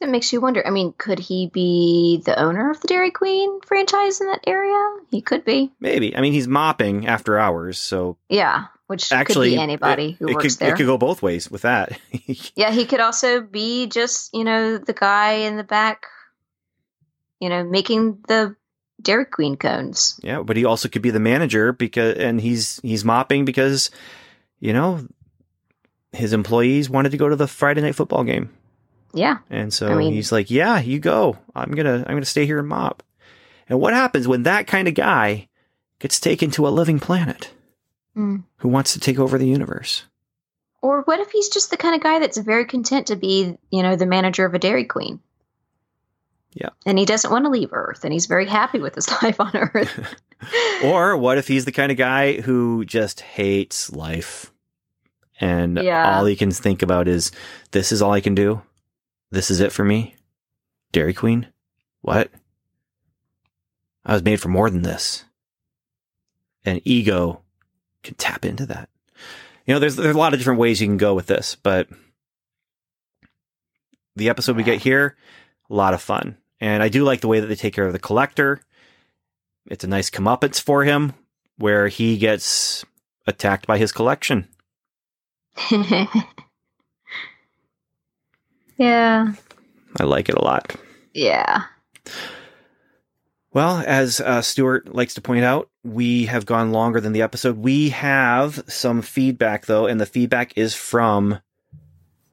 It makes you wonder. I mean, could he be the owner of the Dairy Queen franchise in that area? He could be. Maybe. I mean, he's mopping after hours, so yeah, which actually, could be anybody it, who it works could, there. It could go both ways with that. Yeah, he could also be just, you know, the guy in the back, you know, making the Dairy Queen cones. Yeah, but he also could be the manager because, and he's he's mopping because, you know, his employees wanted to go to the Friday night football game. Yeah. And so I mean, he's like, yeah, you go. I'm going to I'm going to stay here and mop. And what happens when that kind of guy gets taken to a living planet mm. who wants to take over the universe? Or what if he's just the kind of guy that's very content to be, you know, the manager of a Dairy Queen? Yeah. And he doesn't want to leave Earth, and he's very happy with his life on Earth. Or what if he's the kind of guy who just hates life and yeah. all he can think about is, this is all I can do? This is it for me? Dairy Queen? What? I was made for more than this. And Ego can tap into that. You know, there's, there's a lot of different ways you can go with this, but the episode we get here, a lot of fun. And I do like the way that they take care of the Collector. It's a nice comeuppance for him where he gets attacked by his collection. Yeah. I like it a lot. Yeah. Well, as uh, Stuart likes to point out, we have gone longer than the episode. We have some feedback, though, and the feedback is from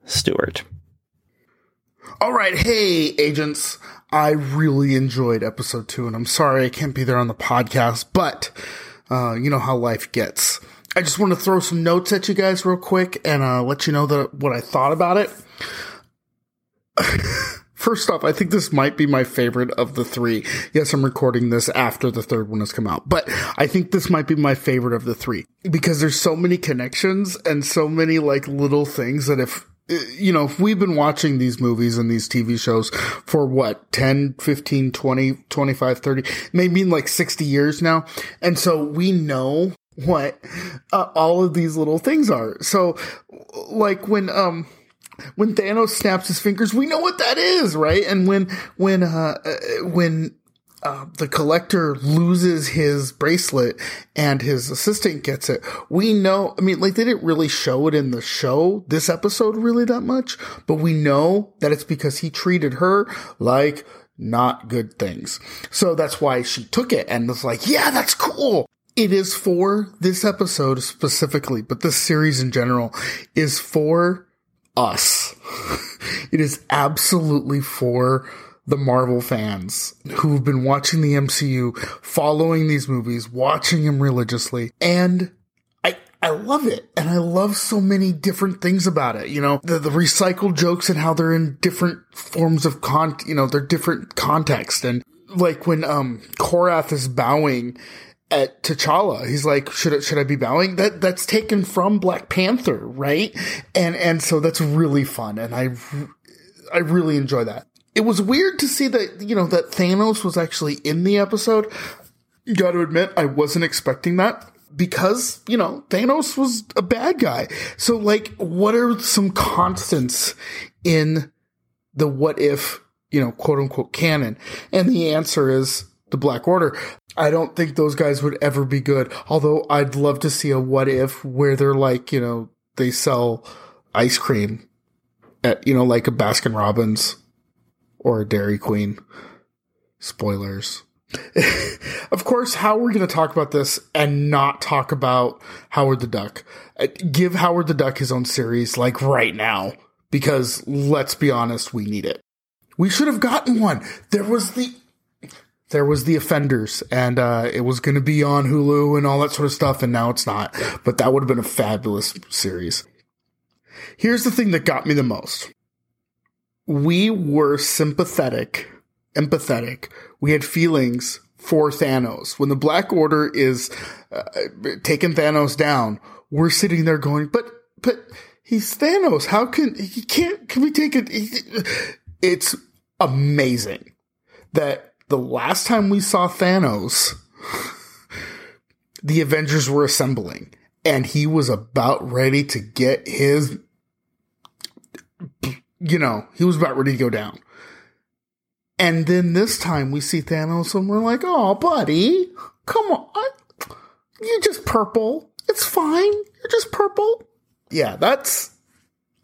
Stuart. All right. Hey, agents. I really enjoyed episode two, and I'm sorry I can't be there on the podcast, but uh, you know how life gets. I just want to throw some notes at you guys real quick and uh, let you know that what I thought about it. First off, I think this might be my favorite of the three. Yes, I'm recording this after the third one has come out, but I think this might be my favorite of the three because there's so many connections and so many like little things that if, you know, if we've been watching these movies and these T V shows for what, ten, fifteen, twenty, twenty-five, thirty, maybe in like sixty years now. And so we know what uh, all of these little things are. So like when, um, When Thanos snaps his fingers, we know what that is, right? And when when uh, when uh, the Collector loses his bracelet and his assistant gets it, we know. I mean, like, they didn't really show it in the show, this episode, really that much. But we know that it's because he treated her like not good things. So that's why she took it and was like, yeah, that's cool. It is for this episode specifically, but this series in general is for... us. It is absolutely for the Marvel fans who've been watching the M C U, following these movies, watching them religiously, and I I love it. And I love so many different things about it. You know, the, the recycled jokes and how they're in different forms of con, you know, they're different context and like when um Korath is bowing at T'Challa, he's like, should it, should I be bowing? That that's taken from Black Panther, right? And and so that's really fun, and I I really enjoy that. It was weird to see that, you know, that Thanos was actually in the episode. You got to admit, I wasn't expecting that, because, you know, Thanos was a bad guy. So, like, what are some constants in the What If, you know, quote unquote canon? And the answer is the Black Order. I don't think those guys would ever be good. Although I'd love to see a What If where they're like, you know, they sell ice cream at, you know, like a Baskin Robbins or a Dairy Queen. Spoilers. Of course, how we're going to talk about this and not talk about Howard the Duck. Give Howard the Duck his own series, like, right now, because let's be honest, we need it. We should have gotten one. There was the There was The Offenders, and uh, it was going to be on Hulu and all that sort of stuff, and now it's not. But that would have been a fabulous series. Here's the thing that got me the most. We were sympathetic, empathetic. We had feelings for Thanos. When the Black Order is uh, taking Thanos down, we're sitting there going, but but he's Thanos. How can – he can't – can we take it? It's amazing that – the last time we saw Thanos, the Avengers were assembling, and he was about ready to get his, you know, he was about ready to go down. And then this time we see Thanos, and we're like, oh, buddy, come on. You're just purple. It's fine. You're just purple. Yeah, that's,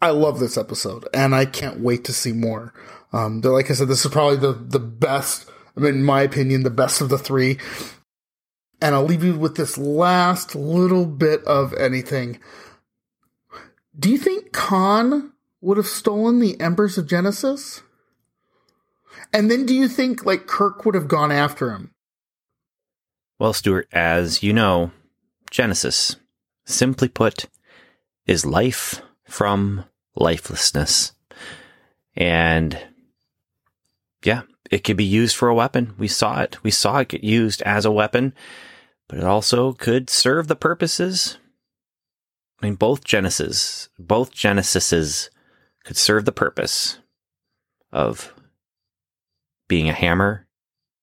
I love this episode, and I can't wait to see more. Um, like I said, this is probably the, the best. I mean, in my opinion, the best of the three. And I'll leave you with this last little bit of anything. Do you think Khan would have stolen the Embers of Genesis? And then do you think, like, Kirk would have gone after him? Well, Stuart, as you know, Genesis, simply put, is life from lifelessness. And, yeah. It could be used for a weapon. We saw it. We saw it get used as a weapon, but it also could serve the purposes. I mean, both Genesis, both Genesises could serve the purpose of being a hammer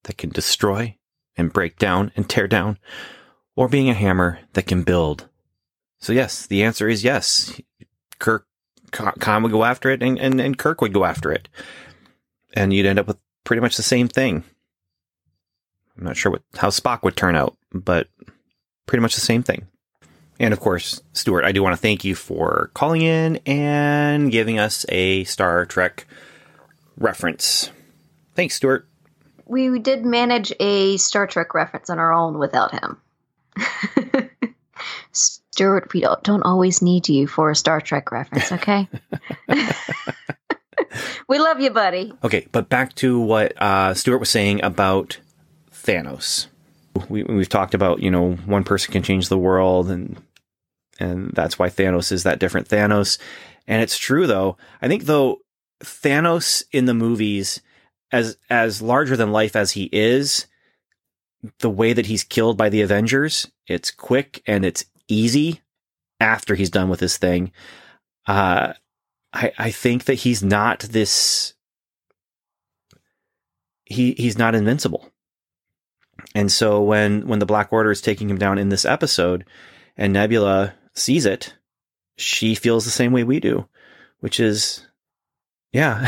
that can destroy and break down and tear down, or being a hammer that can build. So yes, the answer is yes. Kirk, Khan would go after it, and, and, and Kirk would go after it. And you'd end up with pretty much the same thing. I'm not sure what how Spock would turn out, but pretty much the same thing. And of course, Stuart, I do want to thank you for calling in and giving us a Star Trek reference. Thanks, Stuart. We did manage a Star Trek reference on our own without him. Stuart, we don't always need you for a Star Trek reference, okay? We love you, buddy. Okay, but back to what uh, Stuart was saying about Thanos. We, we've talked about, you know, one person can change the world, and and that's why Thanos is that different Thanos. And it's true, though. I think, though, Thanos in the movies, as as larger than life as he is, the way that he's killed by the Avengers, it's quick and it's easy after he's done with his thing. Uh I, I think that he's not this, he he's not invincible. And so when, when the Black Order is taking him down in this episode and Nebula sees it, she feels the same way we do, which is, yeah,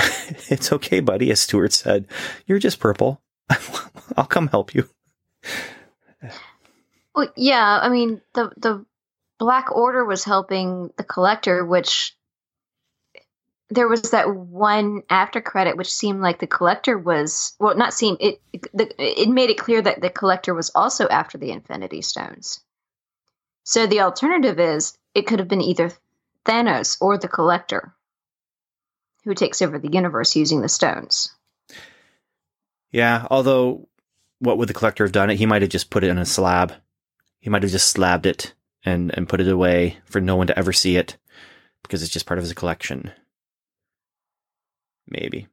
it's okay, buddy. As Stuart said, you're just purple. I'll come help you. Well, yeah, I mean, the, the Black Order was helping the Collector, which... there was that one after credit, which seemed like the Collector was, well, not seemed, it, the, it made it clear that the Collector was also after the Infinity Stones. So the alternative is it could have been either Thanos or the Collector who takes over the universe using the stones. Yeah. Although what would the Collector have done? It? He might've just put it in a slab. He might've just slabbed it and, and put it away for no one to ever see it because it's just part of his collection. Maybe.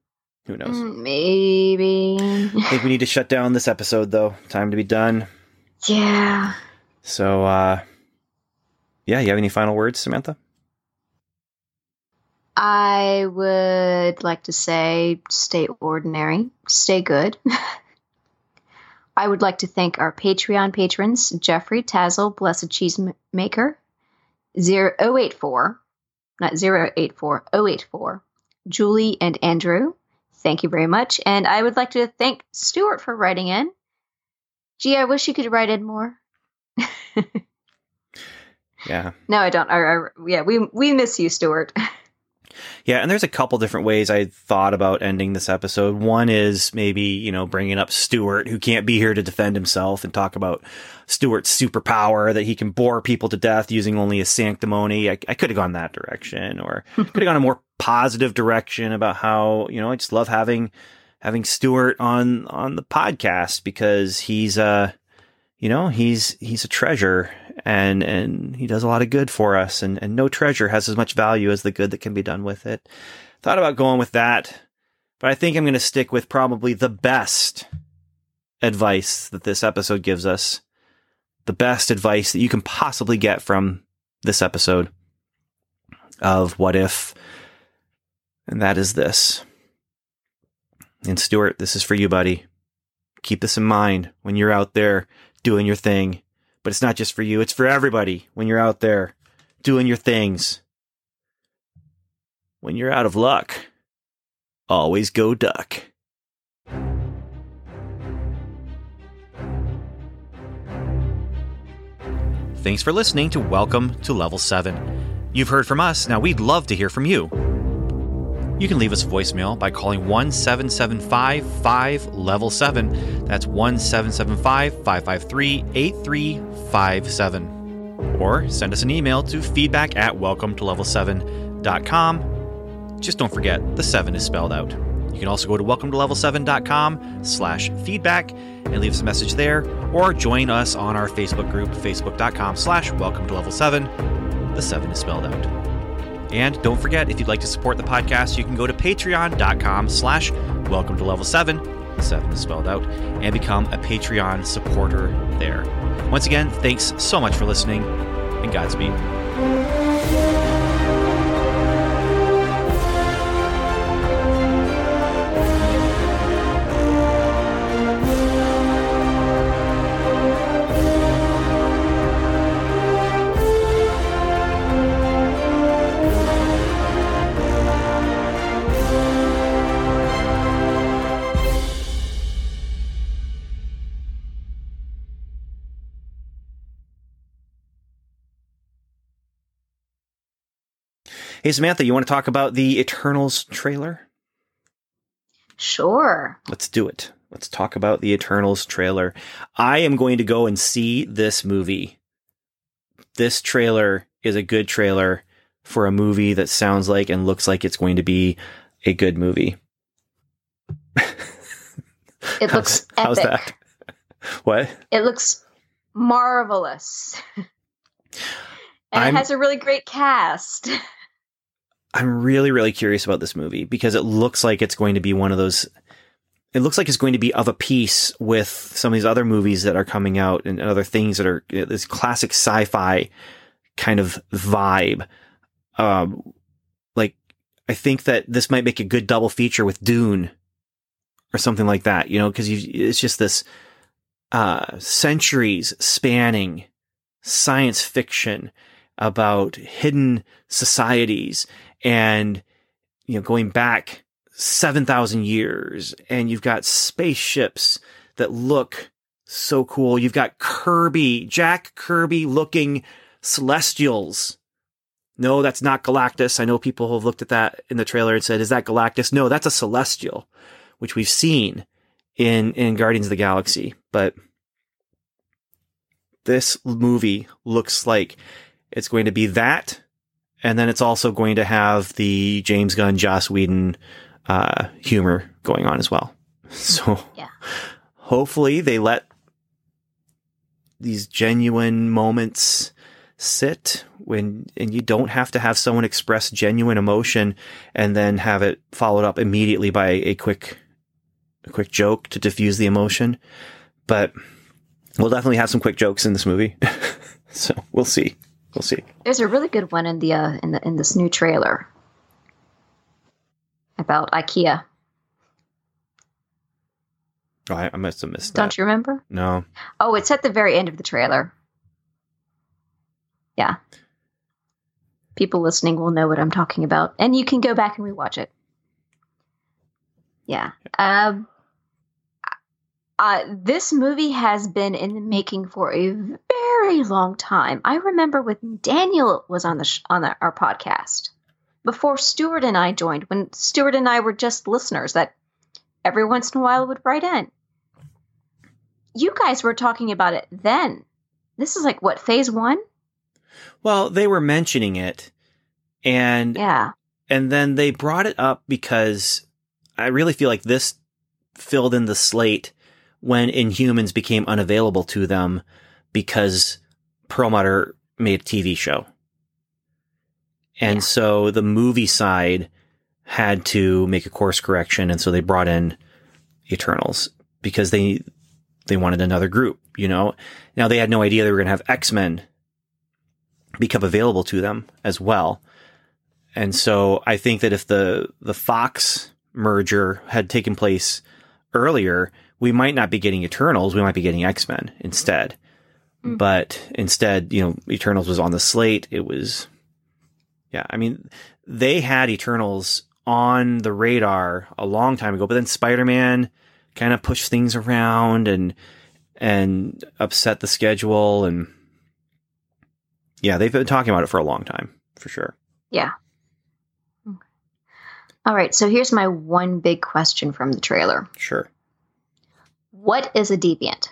Who knows? Maybe. I think we need to shut down this episode, though. Time to be done. Yeah. So, uh, yeah, you have any final words, Samantha? I would like to say stay ordinary, stay good. I would like to thank our Patreon patrons, Jeffrey Tazzle, Blessed Cheesemaker, zero eight four, not zero eight four, zero eight four, Julie and Andrew. Thank you very much. And I would like to thank Stuart for writing in. Gee, I wish you could write in more. Yeah. No, I don't. I, I, yeah, we we miss you, Stuart. Yeah, and there's a couple different ways I thought about ending this episode. One is maybe, you know, bringing up Stuart, who can't be here to defend himself, and talk about Stuart's superpower that he can bore people to death using only his sanctimony. I, I could have gone that direction, or could have gone a more positive direction about how, you know, I just love having having Stuart on on the podcast, because he's uh you know, he's he's a treasure, and and he does a lot of good for us, and, and no treasure has as much value as the good that can be done with it. Thought about going with that, but I think I'm going to stick with probably the best advice that this episode gives us. The best advice that you can possibly get from this episode of What If, and that is this. And Stuart, this is for you, buddy. Keep this in mind when you're out there doing your thing. But it's not just for you, it's for everybody. When you're out there doing your things, when you're out of luck, always go duck. Thanks for listening to Welcome to Level seven. You've heard from us, now we'd love to hear from you. You can leave us a voicemail by calling one seven seven five five level seven. That's one seven seven five five five three eight three five seven. Or send us an email to feedback at welcome to level seven dot com. Just don't forget, the seven is spelled out. You can also go to welcome to level seven dot com slash feedback and leave us a message there, or join us on our Facebook group, facebook dot com slash welcome to level seven. The seven is spelled out. And don't forget, if you'd like to support the podcast, you can go to patreon dot com slash welcome to level seven, seven is spelled out, and become a Patreon supporter there. Once again, thanks so much for listening, and Godspeed. Hey, Samantha, you want to talk about the Eternals trailer? Sure. Let's do it. Let's talk about the Eternals trailer. I am going to go and see this movie. This trailer is a good trailer for a movie that sounds like and looks like it's going to be a good movie. It looks epic. How's that? What? It looks marvelous. And I'm, it has a really great cast. I'm really, really curious about this movie, because it looks like it's going to be one of those. It looks like it's going to be of a piece with some of these other movies that are coming out, and other things that are this classic sci-fi kind of vibe. Um, like, I think that this might make a good double feature with Dune or something like that, you know, because it's just this uh, centuries spanning science fiction about hidden societies, and, you know, going back seven thousand years, and you've got spaceships that look so cool. You've got Kirby, Jack Kirby looking Celestials. No, that's not Galactus. I know people have looked at that in the trailer and said, is that Galactus? No, that's a Celestial, which we've seen in, in Guardians of the Galaxy. But this movie looks like it's going to be that, and then it's also going to have the James Gunn, Joss Whedon uh, humor going on as well. So yeah. Hopefully they let these genuine moments sit when, and you don't have to have someone express genuine emotion and then have it followed up immediately by a quick, a quick joke to diffuse the emotion. But we'll definitely have some quick jokes in this movie. So we'll see. We'll see. There's a really good one in the, uh, in the, in this new trailer about IKEA. Oh, I, I must have missed Don't that. Don't you remember? No. Oh, it's at the very end of the trailer. Yeah. People listening will know what I'm talking about. And you can go back and rewatch it. Yeah. Um, uh, this movie has been in the making for a very long time. I remember when Daniel was on the sh- on the, our podcast. Before Stuart and I joined, when Stuart and I were just listeners that every once in a while would write in. You guys were talking about it then. This is like, what, phase one? Well, they were mentioning it. And yeah. And then they brought it up because I really feel like this filled in the slate when Inhumans became unavailable to them because Perlmutter made a T V show. And yeah. So the movie side had to make a course correction, and so they brought in Eternals because they they wanted another group, you know. Now they had no idea they were going to have X-Men become available to them as well. And so I think that if the the Fox merger had taken place earlier, we might not be getting Eternals, we might be getting X-Men instead. Mm-hmm. But instead, you know, Eternals was on the slate. It was, yeah, I mean, they had Eternals on the radar a long time ago, but then Spider-Man kind of pushed things around and and upset the schedule, and yeah, they've been talking about it for a long time, for sure. Yeah. Okay. All right, so here's my one big question from the trailer. Sure. What is a deviant?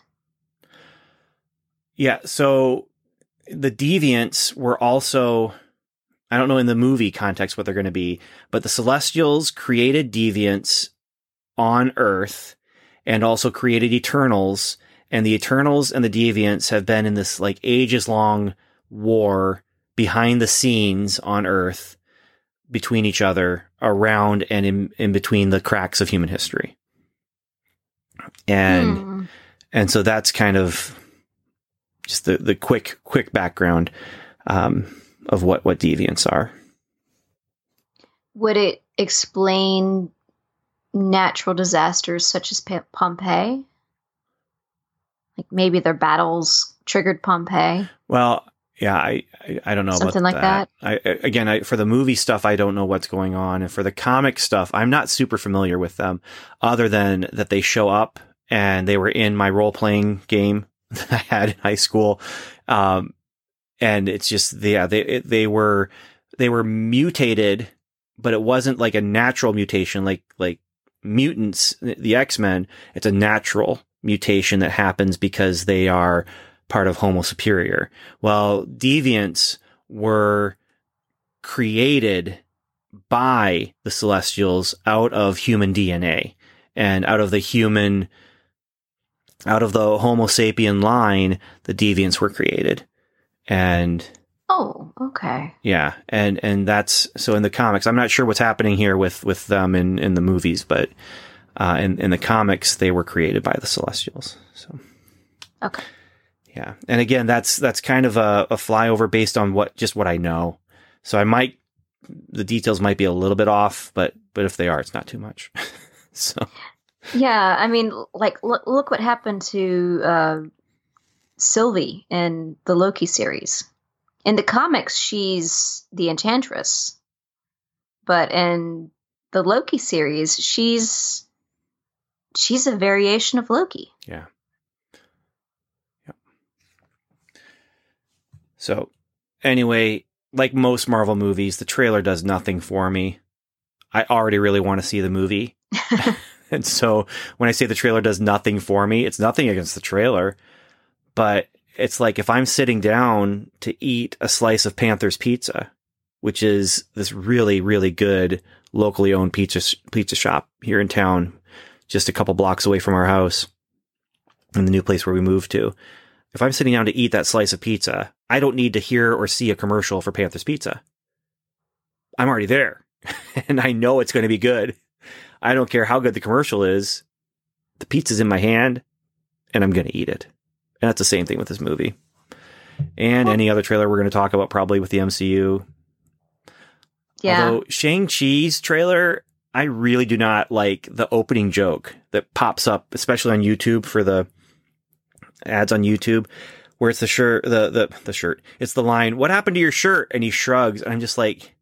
Yeah, so the deviants were also, I don't know in the movie context what they're going to be, but the Celestials created deviants on Earth and also created Eternals, and the Eternals and the deviants have been in this like ages long war behind the scenes on Earth between each other, around and in, in between the cracks of human history. And, mm. and so that's kind of just the, the quick, quick background. Um, of what, what deviants are. Would it explain natural disasters such as P- Pompeii? Like maybe their battles triggered Pompeii? Well, yeah, I, I, I don't know. Something about like that. that. I, again, I, for the movie stuff, I don't know what's going on. And for the comic stuff, I'm not super familiar with them other than that they show up and they were in my role-playing game that I had in high school. Um, And it's just, yeah, they they were they were mutated, but it wasn't like a natural mutation, like like mutants, the X-Men. It's a natural mutation that happens because they are part of Homo Superior. Well, deviants were created by the Celestials out of human D N A and out of the human, out of the Homo sapien line, the deviants were created. And oh, okay, yeah, and and that's so in the comics. I'm not sure what's happening here with with them in, in the movies, but uh, in in the comics, they were created by the Celestials. So okay, yeah, and again, that's that's kind of a, a flyover based on what just what I know. So I might the details might be a little bit off, but but if they are, it's not too much. So yeah, I mean, like look look what happened to. Uh, Sylvie in the Loki series. In the comics, she's the Enchantress. But in the Loki series, she's she's a variation of Loki. Yeah. Yep. So, anyway, like most Marvel movies, the trailer does nothing for me. I already really want to see the movie. And so, when I say the trailer does nothing for me, it's nothing against the trailer. But it's like if I'm sitting down to eat a slice of Panther's Pizza, which is this really, really good locally owned pizza pizza shop here in town, just a couple blocks away from our house and the new place where we moved to. If I'm sitting down to eat that slice of pizza, I don't need to hear or see a commercial for Panther's Pizza. I'm already there, and I know it's going to be good. I don't care how good the commercial is. The pizza's in my hand, and I'm going to eat it. And that's the same thing with this movie. And any other trailer we're going to talk about probably with the M C U. Yeah. Although Shang-Chi's trailer, I really do not like the opening joke that pops up, especially on YouTube for the ads on YouTube, where it's the shirt, the, the, the shirt. It's the line, "What happened to your shirt?" And he shrugs. And I'm just like,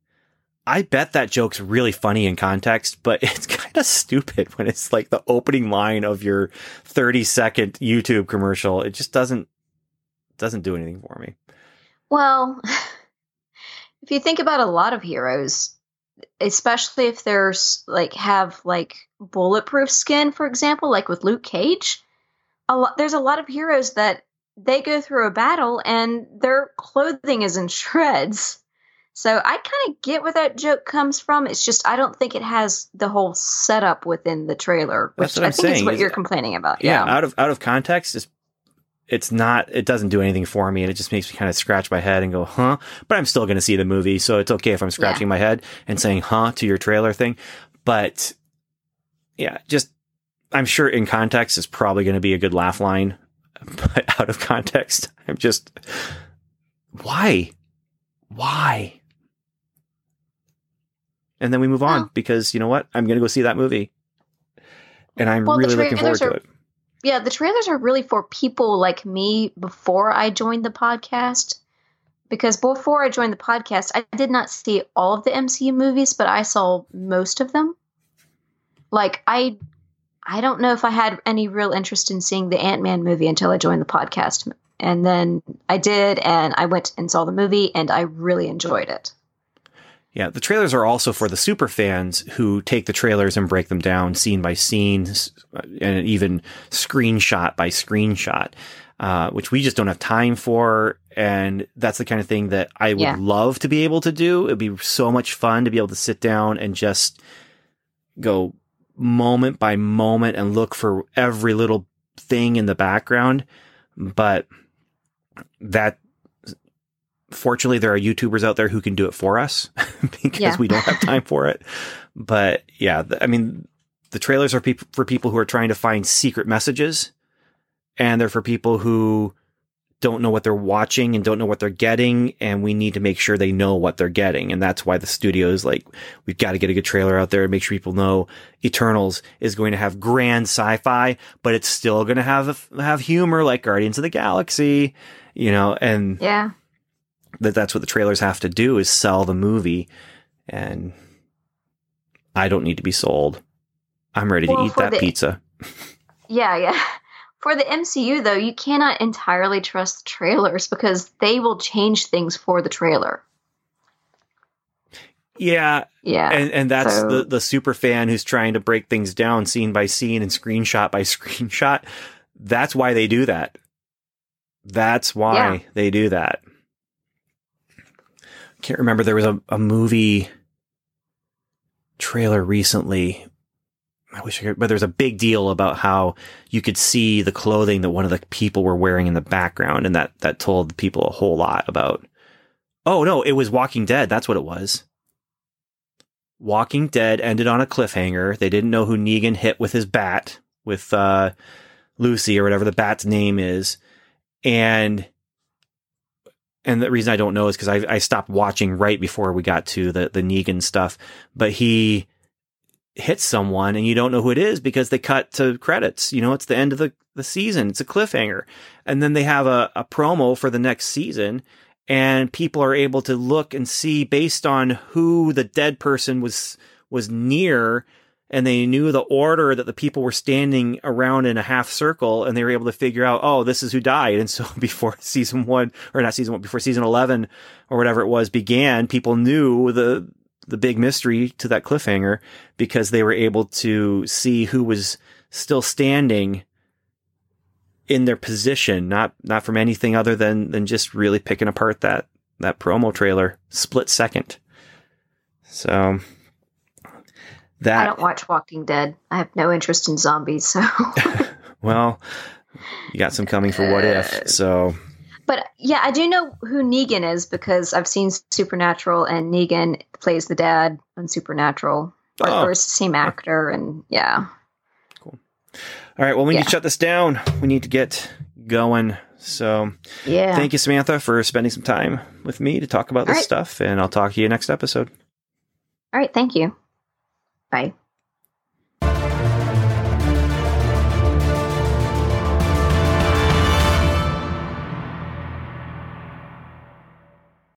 I bet that joke's really funny in context, but it's kind of stupid when it's like the opening line of your thirty second YouTube commercial. It just doesn't, doesn't do anything for me. Well, if you think about a lot of heroes, especially if there's like, have like bulletproof skin, for example, like with Luke Cage, a lot, there's a lot of heroes that they go through a battle and their clothing is in shreds. So I kind of get where that joke comes from. It's just I don't think it has the whole setup within the trailer, which I think is what you're complaining about. Yeah, yeah, out of out of context, it's, it's not. It doesn't do anything for me, and it just makes me kind of scratch my head and go, "Huh?" But I'm still going to see the movie, so it's okay if I'm scratching yeah. my head and saying "Huh" to your trailer thing. But yeah, just I'm sure in context is probably going to be a good laugh line, but out of context, I'm just why, why. And then we move on oh. because, you know what, I'm going to go see that movie. And I'm well, really looking forward are, to it. Yeah, the trailers are really for people like me before I joined the podcast. Because before I joined the podcast, I did not see all of the M C U movies, but I saw most of them. Like, I I don't know if I had any real interest in seeing the Ant-Man movie until I joined the podcast. And then I did, and I went and saw the movie, and I really enjoyed it. Yeah, the trailers are also for the super fans who take the trailers and break them down scene by scene and even screenshot by screenshot, uh, which we just don't have time for. And that's the kind of thing that I would yeah. love to be able to do. It'd be so much fun to be able to sit down and just go moment by moment and look for every little thing in the background. But that... Fortunately, there are YouTubers out there who can do it for us because yeah. we don't have time for it. But yeah, th- I mean, the trailers are pe- for people who are trying to find secret messages, and they're for people who don't know what they're watching and don't know what they're getting. And we need to make sure they know what they're getting. And that's why the studio's like, we've got to get a good trailer out there and make sure people know Eternals is going to have grand sci-fi, but it's still going to have, have humor like Guardians of the Galaxy, you know, and yeah. that that's what the trailers have to do is sell the movie, and I don't need to be sold. I'm ready well, to eat that the, pizza. Yeah. Yeah. For the M C U though, you cannot entirely trust the trailers because they will change things for the trailer. Yeah. Yeah. And, and that's so. the, the super fan who's trying to break things down scene by scene and screenshot by screenshot. That's why they do that. That's why yeah. they do that. Can't remember, there was a, a movie trailer recently. I wish I could, but there's a big deal about how you could see the clothing that one of the people were wearing in the background, and that that told people a whole lot about. Oh no, it was Walking Dead. That's what it was. Walking Dead ended on a cliffhanger. They didn't know who Negan hit with his bat with uh, Lucy or whatever the bat's name is, and. And the reason I don't know is because I, I stopped watching right before we got to the, the Negan stuff. But he hits someone and you don't know who it is because they cut to credits. You know, it's the end of the, the season. It's a cliffhanger. And then they have a, a promo for the next season. And people are able to look and see based on who the dead person was was near. And they knew the order that the people were standing around in a half circle, and they were able to figure out, oh, this is who died. And so before season one, or not season one, before season eleven or whatever it was began, people knew the the big mystery to that cliffhanger because they were able to see who was still standing in their position, not not from anything other than than just really picking apart that that promo trailer split second. So. That. I don't watch Walking Dead. I have no interest in zombies, so. Well, you got some coming for What If, so. But yeah, I do know who Negan is because I've seen Supernatural, and Negan plays the dad on Supernatural. Oh. Or it's the same actor, and yeah. Cool. All right, well, we yeah. need to shut this down. We need to get going. So yeah. Thank you, Samantha, for spending some time with me to talk about All this right. stuff, and I'll talk to you next episode. All right, thank you. Bye.